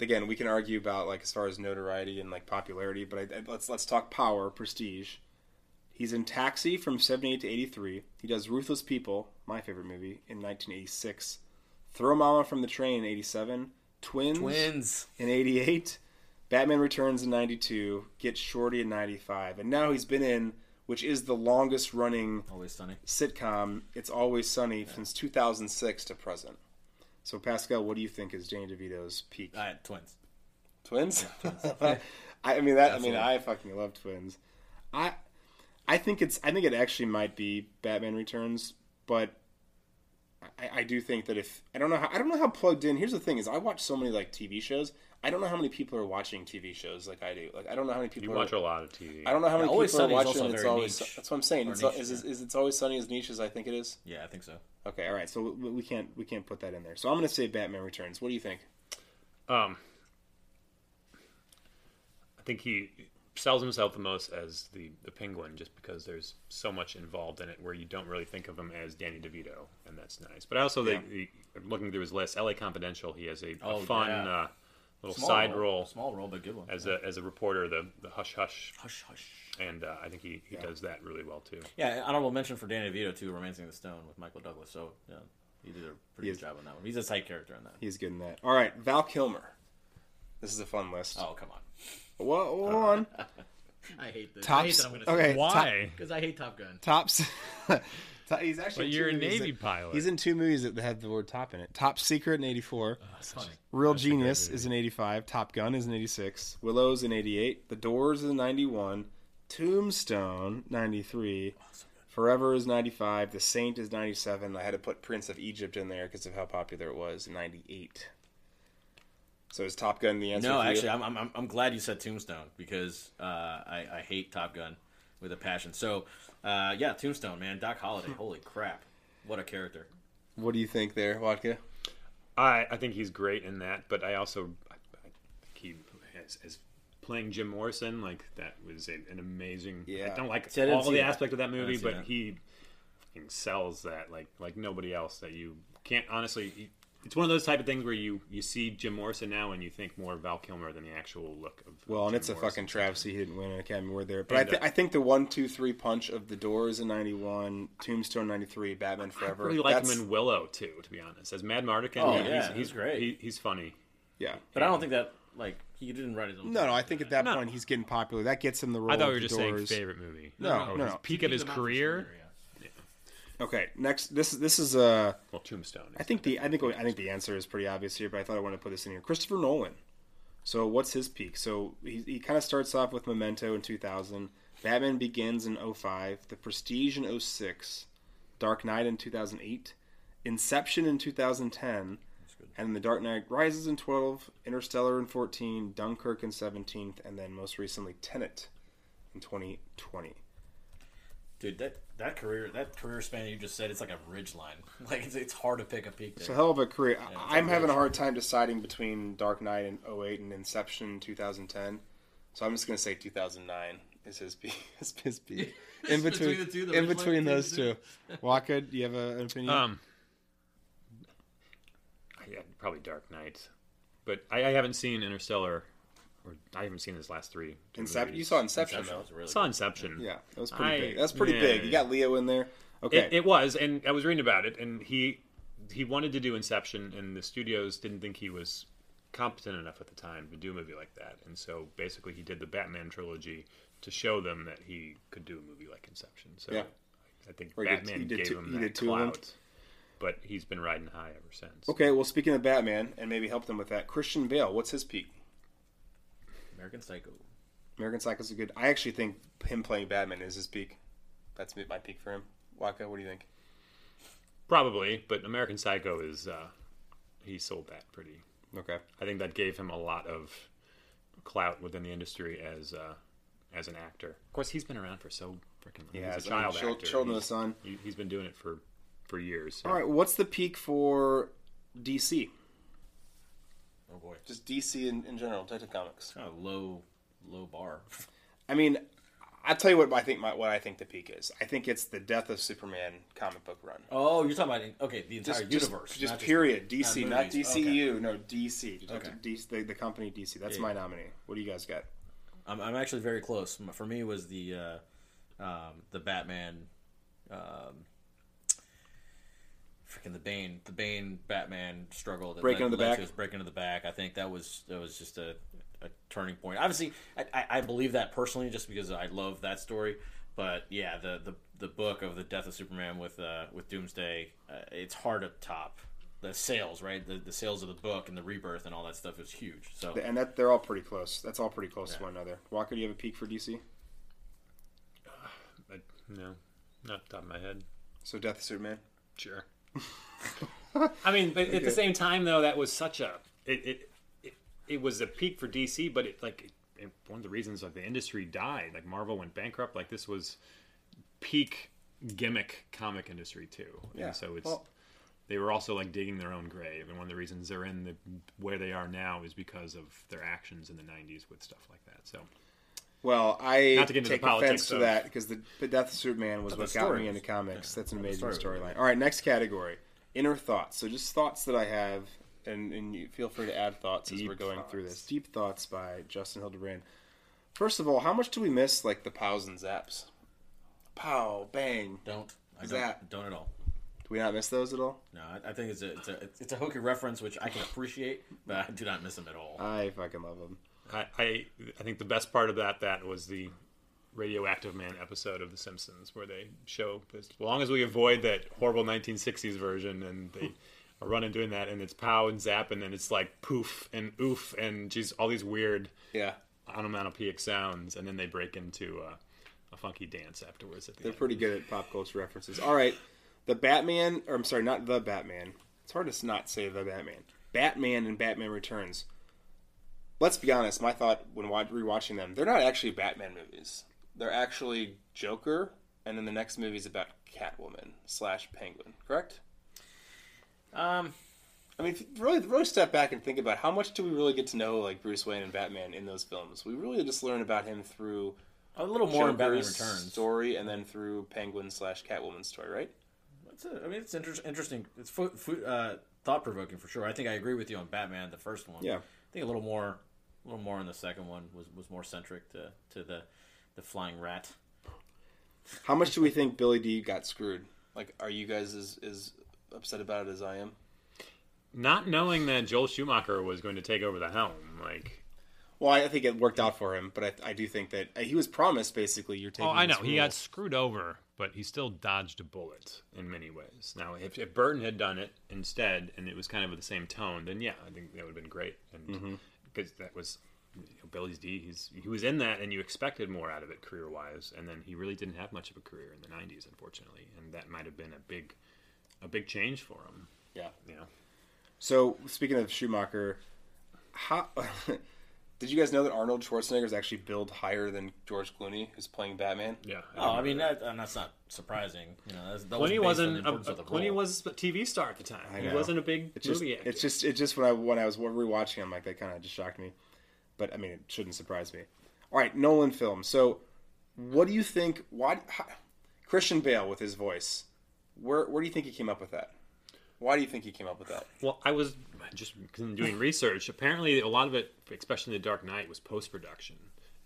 again, we can argue about like as far as notoriety and like popularity, but let's talk power, prestige. He's in Taxi from 78 to 83. He does Ruthless People, my favorite movie, in 1986. Throw Mama from the Train in 87. Twins in 88. Batman Returns in 92. Get Shorty in 95. And now he's been in, which is the longest running sitcom, It's Always Sunny, since 2006 to present. So, Pascal, what do you think is Danny DeVito's peak? Twins. Twins? Yeah. I mean that. Absolutely. I mean, I fucking love Twins. I think it actually might be Batman Returns, but I do think that if I don't know how plugged in. Here's the thing: is I watch so many like TV shows. I don't know how many people are watching TV shows like I do. Like I don't know how many people. You watch a lot of TV. I don't know how many people are watching. It's always niche. That's what I'm saying. It's always Sunny as niche as I think it is? Yeah, I think so. Okay, all right. So we can't put that in there. So I'm going to say Batman Returns. What do you think? I think he sells himself the most as the Penguin, just because there's so much involved in it where you don't really think of him as Danny DeVito, and that's nice. But I also think, looking through his list, LA Confidential, he has a fun. Yeah. Little small side role. Small role, but good one. As a reporter, the hush hush. And I think he does that really well, too. Yeah, honorable mention for Danny DeVito, too, Romancing the Stone with Michael Douglas. So, yeah, he did a pretty good job on that one. He's a tight character on that. He's good in that. All right, Val Kilmer. This is a fun list. Oh, come on. Hold on. I hate this. I hate that I'm going to say. Why? Because I hate Top Gun. He's actually. But you're a Navy pilot. He's in two movies that have the word "top" in it. Top Secret in '84. Real Genius is in '85. Top Gun is in '86. Willows in '88. The Doors is in '91. Tombstone '93. Forever is '95. The Saint is '97. I had to put Prince of Egypt in there because of how popular it was in '98. So is Top Gun the answer? No, actually, I'm glad you said Tombstone because I hate Top Gun with a passion. So, Tombstone, man. Doc Holliday. Holy crap. What a character. What do you think there, Watka? I think he's great in that, but I also think he is playing Jim Morrison. Like, that was an amazing... Yeah. I don't like all the aspect of that movie, but he fucking sells that like nobody else that you can't honestly... It's one of those type of things where you see Jim Morrison now and you think more of Val Kilmer than the actual look of. Well, and it's a fucking travesty he didn't win an Academy Award there. But I think the 1-2-3 punch of The Doors in '91, Tombstone '93, Batman Forever. I really like him in Willow too, to be honest. As Mad Mardigan, he's great. He's funny. Yeah, but I don't think that he didn't write his own. No, I think at that point he's getting popular. That gets him the role. I thought we were just saying favorite movie. No. His peak of his career. Okay, next. This is a Tombstone. I think the answer is pretty obvious here, but I thought I wanted to put this in here. Christopher Nolan. So what's his peak? So he kind of starts off with Memento in 2000, Batman Begins in 2005, The Prestige in 2006, Dark Knight in 2008, Inception in 2010, and The Dark Knight Rises in 2012, Interstellar in 2014, Dunkirk in 2017, and then most recently Tenet in 2020. Dude, that career span you just said, it's like a ridge line. Like, it's hard to pick a peak there. It's a hell of a career. Yeah, I'm having a hard time deciding between Dark Knight in 2008 and Inception in 2010. So I'm just going to say 2009 is his peak. In between the two, those two. Waka, do you have an opinion? Yeah, probably Dark Knight. But I haven't seen Interstellar. Or I haven't seen his last three. You saw Inception, though. Really saw Inception. Yeah, that was pretty big. That's pretty big. You got Leo in there. Okay, it was, and I was reading about it, and he wanted to do Inception, and the studios didn't think he was competent enough at the time to do a movie like that, and so basically he did the Batman trilogy to show them that he could do a movie like Inception. So yeah. I think Batman gave him that clout. But he's been riding high ever since. Okay, well, speaking of Batman, and maybe help them with that, Christian Bale, what's his peak? American Psycho. American Psycho's a good... I actually think him playing Batman is his peak. That's my peak for him. Waka, what do you think? Probably, but American Psycho is... he sold that pretty... Okay. I think that gave him a lot of clout within the industry as an actor. Of course, he's been around for so freaking long. Yeah, he's a child actor. Children of the Sun. He's been doing it for years. So. All right, what's the peak for DC? Oh boy. Just DC in general, Detective Comics. Kind of low bar. I mean, I'll tell you what I think the peak is. I think it's the death of Superman comic book run. Oh, you're talking about the entire universe, just period. DC, not DCU, no DC. Okay. DC, the company DC. That's my nominee. What do you guys got? I'm actually very close. For me, it was the Batman, the Bane Batman struggle that breaking to the back. I think that was just a turning point. Obviously, I believe that personally just because I love that story. But yeah, the book of the death of Superman with Doomsday, it's hard to top the sales, right? The sales of the book and the rebirth and all that stuff is huge. So and that they're all pretty close. That's all pretty close to one another. Walker, do you have a peak for DC? No, not off the top of my head. So Death of Superman? Sure. I mean, but at the same time, though, that was such a it was a peak for DC, but it like one of the reasons like the industry died, like Marvel went bankrupt. Like this was peak gimmick comic industry too, and so it's they were also like digging their own grave. And one of the reasons they're in the where they are now is because of their actions in the '90s with stuff like that. So. Well, I not to get into take offense to that because the Death of Superman was what got me into comics. That's an amazing storyline. All right, next category, inner thoughts. So just thoughts that I have, and you feel free to add thoughts as we're going through this. Deep Thoughts by Justin Hildebrand. First of all, how much do we miss like the pows and zaps? Pow, bang. Don't at all. Do we not miss those at all? No, I think it's a hokey reference, which I can appreciate, but I do not miss them at all. I fucking love them. I think the best part of that was the Radioactive Man episode of The Simpsons where they show, as long as we avoid that horrible 1960s version, and they are running doing that, and it's pow and zap, and then it's like poof and oof and geez, all these weird onomatopoeic sounds, and then they break into a funky dance afterwards. They're pretty good at pop culture references. All right, the Batman, or I'm sorry, not the Batman. It's hard to not say the Batman. Batman and Batman Returns. Let's be honest, my thought when rewatching them, they're not actually Batman movies. They're actually Joker, and then the next movie is about Catwoman / Penguin, correct? I mean, if you really step back and think about how much do we really get to know like Bruce Wayne and Batman in those films. We really just learn about him through a little more in Batman Returns story, and then through Penguin / Catwoman story, right? That's it. I mean, it's interesting. It's thought-provoking for sure. I think I agree with you on Batman, the first one. Yeah. I think a little more in the second one was more centric to the flying rat. How much do we think Billy D got screwed? Like, are you guys as upset about it as I am? Not knowing that Joel Schumacher was going to take over the helm, like. Well, I think it worked out for him, but I do think that he was promised basically you're taking. Oh, I know he got screwed over, but he still dodged a bullet in many ways. Now, if Burton had done it instead, and it was kind of with the same tone, then yeah, I think that would have been great. And because that was Billy D. He was in that, and you expected more out of it career-wise, and then he really didn't have much of a career in the '90s, unfortunately, and that might have been a big change for him. Yeah, yeah. So speaking of Schumacher, how? Did you guys know that Arnold Schwarzenegger is actually billed higher than George Clooney, who's playing Batman? Yeah. I mean, that's not surprising. You know, that Clooney was a TV star at the time. He wasn't a big movie actor. It's just when I was rewatching him, like that kind of just shocked me. But I mean, it shouldn't surprise me. All right, Nolan film. So, what do you think? Why Christian Bale with his voice? Where do you think he came up with that? Why do you think he came up with that? Well, I was just doing research. Apparently, a lot of it, especially in The Dark Knight, was post-production.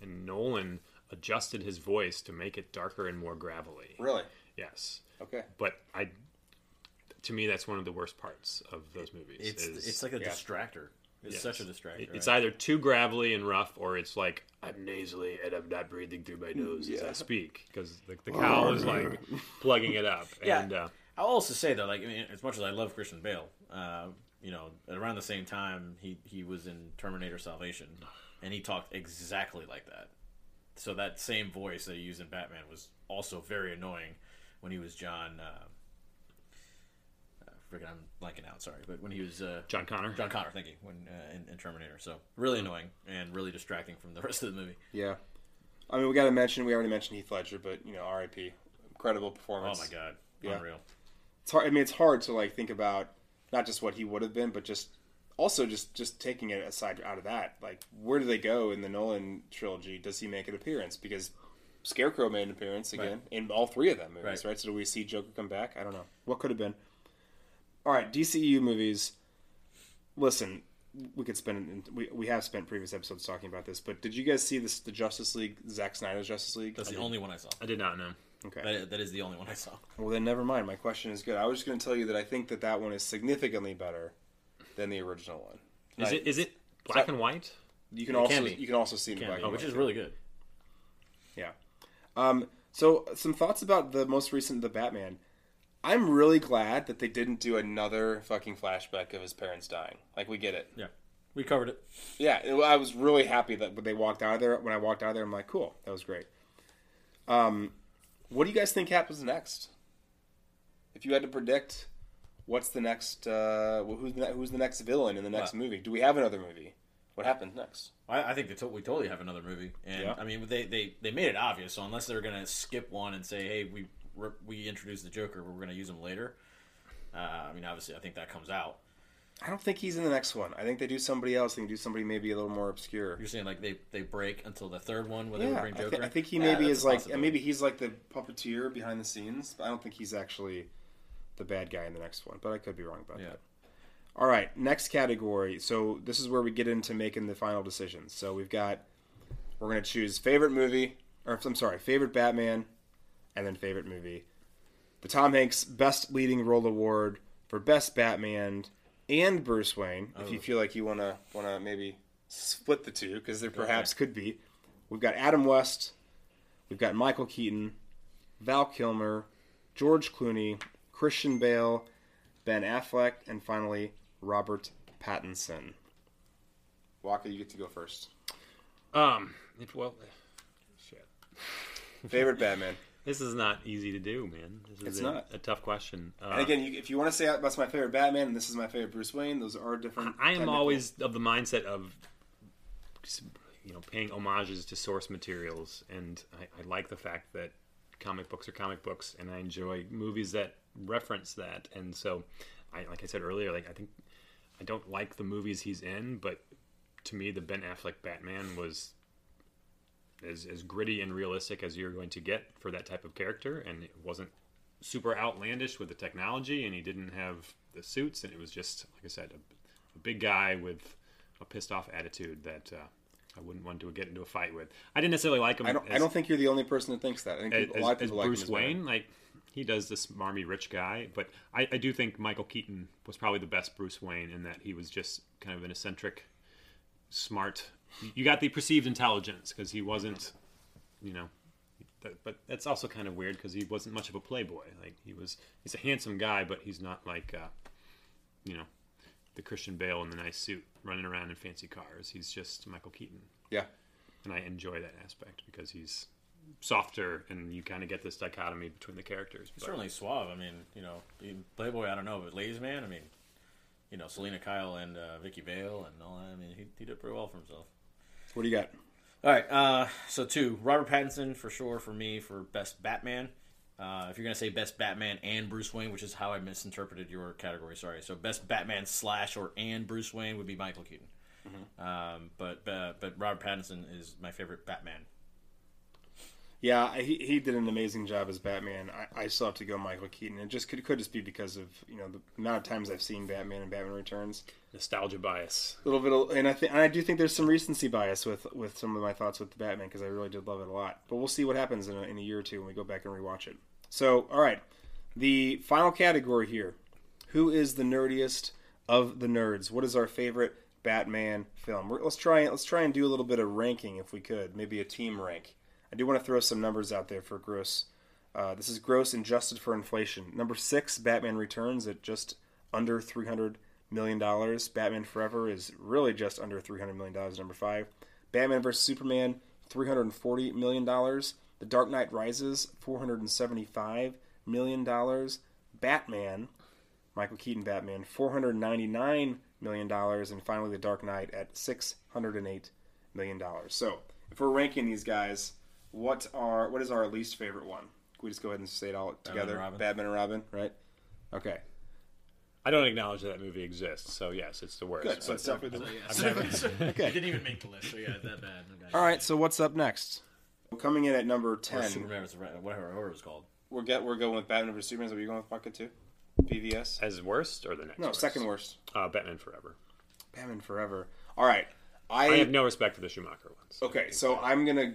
And Nolan adjusted his voice to make it darker and more gravelly. Really? Yes. Okay. But to me, that's one of the worst parts of those movies. It's like a distractor. It's such a distractor. It's either too gravelly and rough, or it's like, I'm nasally and I'm not breathing through my nose as I speak. Because the cowl is like plugging it up. Yeah. And, I'll also say though, like I mean, as much as I love Christian Bale, you know, around the same time he was in Terminator Salvation, and he talked exactly like that. So that same voice that he used in Batman was also very annoying when he was John. I'm blanking out, sorry, but when he was John Connor. John Connor, thank you, when in Terminator. So really annoying and really distracting from the rest of the movie. Yeah, I mean, we already mentioned Heath Ledger, but you know, R.I.P. Incredible performance. Oh my God, unreal. It's hard, I mean, it's hard to like think about not just what he would have been, but just also just taking it aside out of that. Like, where do they go in the Nolan trilogy? Does he make an appearance? Because Scarecrow made an appearance again in all three of them movies, right? So do we see Joker come back? I don't know. What could have been? All right, DCEU movies. Listen, we could spend we have spent previous episodes talking about this, but did you guys see the Justice League? Zack Snyder's Justice League. That's the only one I saw. I did not know. Okay. That is the only one I saw. Well, then never mind. My question is good. I was just going to tell you that I think that one is significantly better than the original one. Is it? Is it black and white? You can also see it in black and white, which is really good. Yeah. So some thoughts about the most recent The Batman. I'm really glad that they didn't do another fucking flashback of his parents dying. Like, we get it. Yeah. We covered it. Yeah. I was really happy that when they walked out of there, when I walked out of there, I'm like, cool. That was great. What do you guys think happens next? If you had to predict what's the next, who's the next villain in the next movie? Do we have another movie? What happens next? I think we totally have another movie. And I mean, they made it obvious. So unless they're going to skip one and say, hey, we introduced the Joker, but we're going to use him later. I mean, obviously, I think that comes out. I don't think he's in the next one. I think they do somebody else. They can do somebody maybe a little more obscure. You're saying like they break until the third one where they would bring Joker? I think he maybe is like, and maybe he's like the puppeteer behind the scenes. I don't think he's actually the bad guy in the next one, but I could be wrong about that. All right, next category. So this is where we get into making the final decisions. So we're going to choose favorite movie, or I'm sorry, favorite Batman, and then favorite movie. The Tom Hanks Best Leading Role Award for Best Batman and Bruce Wayne. Oh. If you feel like you want to maybe split the two, because there perhaps could be. We've got Adam West, we've got Michael Keaton, Val Kilmer, George Clooney, Christian Bale, Ben Affleck, and finally Robert Pattinson. Walker, you get to go first. Shit. Favorite Batman. This is not easy to do, man. It's a tough question. And again, if you want to say that's my favorite Batman and this is my favorite Bruce Wayne, those are different. I am always of the mindset of, paying homages to source materials, and I like the fact that comic books are comic books, and I enjoy movies that reference that. And so, like I said earlier, like I think I don't like the movies he's in, but to me, the Ben Affleck Batman was as gritty and realistic as you're going to get for that type of character, and it wasn't super outlandish with the technology, and he didn't have the suits, and it was just, like I said, a big guy with a pissed off attitude that I wouldn't want to get into a fight with. I didn't necessarily like him. I don't think you're the only person that thinks that. I think a lot of people like him as Bruce Wayne. Like, he does this marmy rich guy, but I do think Michael Keaton was probably the best Bruce Wayne in that he was just kind of an eccentric, smart. You got the perceived intelligence because he wasn't, but that's also kind of weird because he wasn't much of a playboy. Like he's a handsome guy, but he's not like, the Christian Bale in the nice suit running around in fancy cars. He's just Michael Keaton. Yeah. And I enjoy that aspect because he's softer, and you kind of get this dichotomy between the characters. He's certainly suave. I mean, playboy, I don't know, but ladies man, I mean, Selina Kyle and Vicky Vale and all that. I mean, he did pretty well for himself. What do you got? All right, so two. Robert Pattinson, for sure, for me, for Best Batman. If you're going to say Best Batman and Bruce Wayne, which is how I misinterpreted your category, sorry. So Best Batman /and Bruce Wayne would be Michael Keaton. Mm-hmm. But Robert Pattinson is my favorite Batman. Yeah, he did an amazing job as Batman. I still have to go Michael Keaton. It just could just be because of the amount of times I've seen Batman and Batman Returns. Nostalgia bias, a little bit, I do think there's some recency bias with some of my thoughts with the Batman because I really did love it a lot. But we'll see what happens in a year or two when we go back and rewatch it. So, all right, the final category here: who is the nerdiest of the nerds? What is our favorite Batman film? Let's try and do a little bit of ranking if we could, maybe a team rank. I do want to throw some numbers out there for gross. This is gross adjusted for inflation. Number 6, Batman Returns at just under $300 million. Batman Forever is really just under $300 million, number 5. Batman vs. Superman, $340 million. The Dark Knight Rises, $475 million. Batman, Michael Keaton Batman, $499 million. And finally, The Dark Knight at $608 million. So, if we're ranking these guys, what is our least favorite one? Can we just go ahead and say it all together? Batman and Robin, right? Okay. I don't acknowledge that movie exists, so yes, it's the worst. Good, so it's definitely the worst. Okay. You didn't even make the list, so yeah, it's that bad. All right, so what's up next? Coming in at number 10. Or Superman, whatever order it's called. We're going with Batman vs. Superman. Are you going with bucket 2? BVS? As worst or the next worst? No, second worst. Batman Forever. Batman Forever. All right. I have no respect for the Schumacher ones. Okay, so I'm gonna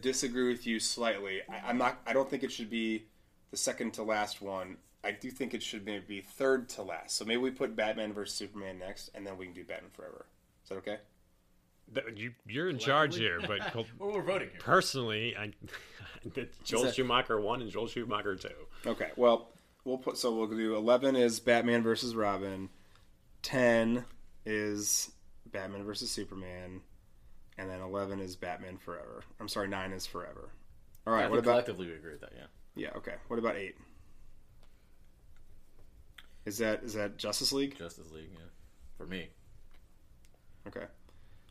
disagree with you slightly. I don't think it should be the second to last one. I do think it should maybe be third to last. So maybe we put Batman versus Superman next, and then we can do Batman Forever. Is that okay? You're in charge here, but well, we're voting here. Personally, Joel Schumacher 1 and Joel Schumacher 2. Okay, well, we'll do 11 is Batman versus Robin, 10 is Batman versus Superman, and then 11 is Batman Forever. I'm sorry, 9 is Forever. All right. Yeah, what about collectively we agree with that? Yeah. Yeah. Okay. What about 8? Is that Justice League? Justice League. Yeah. For me. Okay.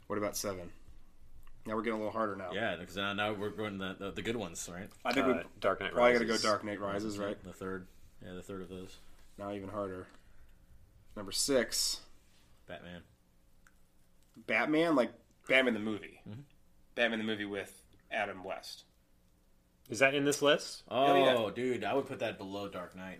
What about 7? Now we're getting a little harder now. Yeah, because now we're going the good ones, right? I think we Dark Knight probably got to go Dark Knight Rises, right? The third of those. Now even harder. Number 6. Batman. Batman, like Batman the movie. Mm-hmm. Batman the movie with Adam West. Is that in this list? Oh, yeah. Dude, I would put that below Dark Knight.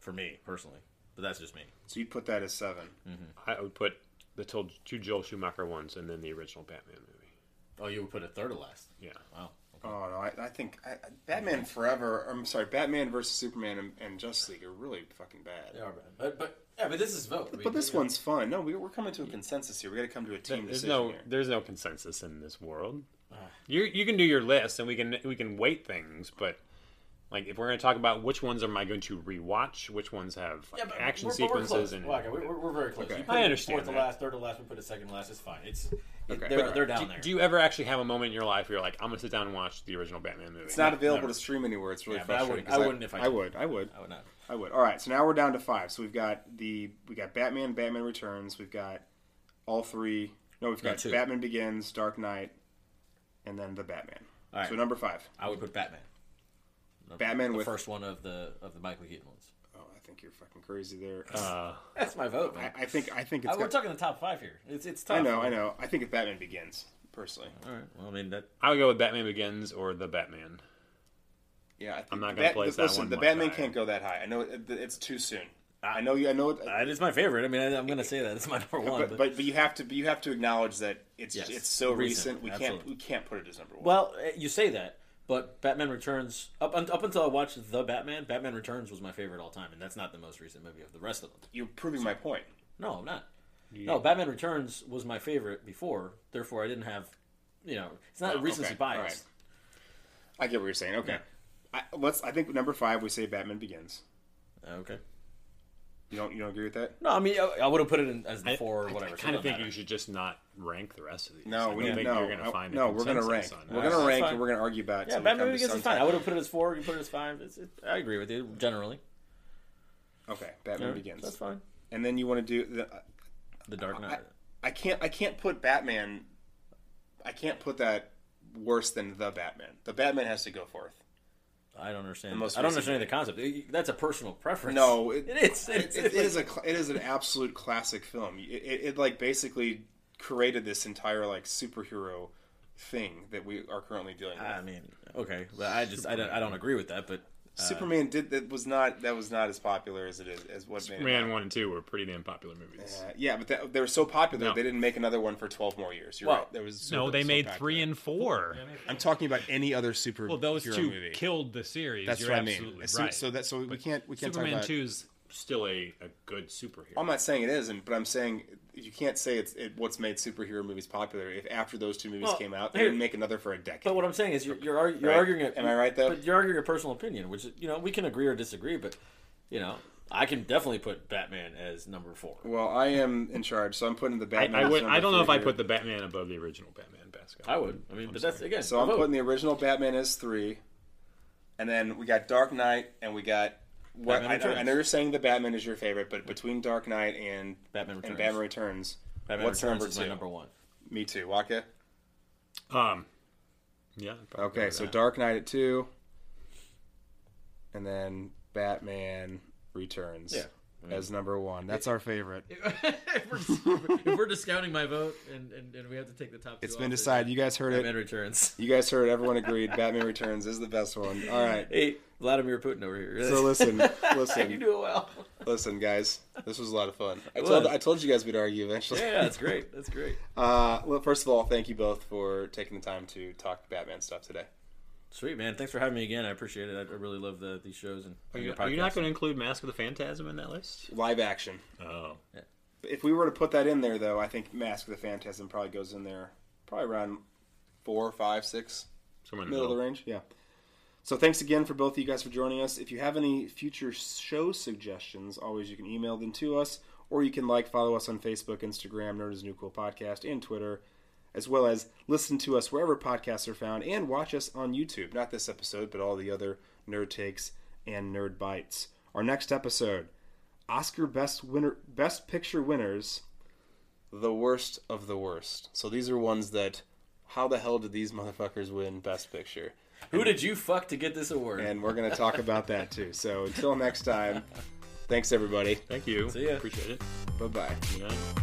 For me, personally. But that's just me. So you'd put that as 7. Mm-hmm. I would put the two Joel Schumacher ones and then the original Batman movie. Oh, you would put a third or last? Yeah. Wow. Okay. Oh, no, I think Batman Forever, I'm sorry, Batman versus Superman and Justice League are really fucking bad. They are bad. But this is vote. But this one's fun. No, we're coming to a consensus here. We got to come to a team decision here. There's no consensus in this world. You can do your list and we can weight things, but like if we're going to talk about which ones am I going to rewatch, which ones have action sequences, and we're very close. Okay. I understand. Fourth to last, third to last, we put a second to last. It's fine. They're down there. Do you ever actually have a moment in your life where you're like, I'm going to sit down and watch the original Batman movie? It's not available to stream anywhere. It's really frustrating. I would. All right. So now we're down to 5. So we've got Batman, Batman Returns. We've got all 3. No, we've got 2. Batman Begins, Dark Knight, and then the Batman. All right. So number 5. I would put Batman. Batman with the first one of the Michael Keaton ones. Oh, I think you're fucking crazy there. That's my vote, man. I think it's we're talking the top 5 here. It's tough. I know. I think if Batman Begins, personally. All right. Well, I mean I would go with Batman Begins or the Batman. Yeah, I think I'm not going to place that one. The Batman can't go that high. I know it's too soon. I know. It is my favorite. I mean, I'm going to say that it's my number 1. But you have to acknowledge that it's so recent. We can't put it as number 1. Well, you say that. But Batman Returns, up until I watched The Batman, Batman Returns was my favorite all time, and that's not the most recent movie of the rest of them. You're proving my point. No, I'm not. Yeah. No, Batman Returns was my favorite before, therefore I didn't have, it's not a recency bias. Right. I get what you're saying. Okay. Yeah. I think number 5 we say Batman Begins. Okay. You don't agree with that? No, I mean I would have put it in as the 4 or whatever. I kind of think you should just not rank the rest of these. No, we're going to rank. We're going to rank and we're going to argue about it. Yeah, Batman Begins is fine. I would have put it as 4. You put it as 5. I agree with you generally. Okay, Batman Begins. That's fine. And then you want to do the Dark Knight. I can't put Batman. I can't put that worse than the Batman. The Batman has to go forth. I don't understand. I don't understand the concept. That's a personal preference. No, it is. It is an absolute classic film. It like basically created this entire like superhero thing that we are currently dealing with. I mean, okay, but I don't agree with that. But Superman was not as popular as it is as what Superman 1 and 2 were pretty damn popular movies. Yeah, but they were so popular they didn't make another one for 12 more years. You're right. They made 3 and 4. I'm talking about any other superhero movie. Well, those two killed the series. That's what I mean. Right. So we can't talk about Superman 2's still a good superhero. I'm not saying it isn't, but I'm saying you can't say it's what's made superhero movies popular if after those two movies came out, they didn't make another for a decade. But what I'm saying is you're arguing it. Am I right though? But you're arguing a personal opinion, which we can agree or disagree. But I can definitely put Batman as number 4. Well, I am in charge, so I'm putting the Batman. I don't know if I put the Batman above the original Batman, Pascal. I would. I mean, that's again. So I'm putting the original Batman as 3, and then we got Dark Knight, and we got. What, I know you're saying the Batman is your favorite, but between Dark Knight and Batman Returns, what's number 2? Number 1. Me too. Waka? Yeah. Okay, so that. Dark Knight at 2, and then Batman Returns as number 1. That's our favorite. if we're discounting my vote and we have to take the top 2, it's been decided. You guys heard Batman Returns. You guys heard. Everyone agreed. Batman Returns is the best one. All right. 8. Vladimir Putin over here. So listen. You do it well. Listen, guys, this was a lot of fun. I told you guys we'd argue eventually. Yeah, that's great. That's great. Well, first of all, thank you both for taking the time to talk Batman stuff today. Sweet, man. Thanks for having me again. I appreciate it. I really love these shows. And are you not going to include Mask of the Phantasm in that list? Live action. Oh. Yeah. If we were to put that in there, though, I think Mask of the Phantasm probably goes in there probably around 4, 5, 6. Somewhere in the middle of the range. Yeah. So thanks again for both of you guys for joining us. If you have any future show suggestions, always you can email them to us, or you can follow us on Facebook, Instagram, Nerd is New Cool Podcast, and Twitter, as well as listen to us wherever podcasts are found, and watch us on YouTube. Not this episode, but all the other Nerd Takes and Nerd Bites. Our next episode, Oscar Best Picture winners, the worst of the worst. So these are ones that, how the hell did these motherfuckers win Best Picture? Who did you fuck to get this award? And we're going to talk about that too. So until next time, thanks everybody. Thank you. See ya. Appreciate it. Bye-bye. Yeah.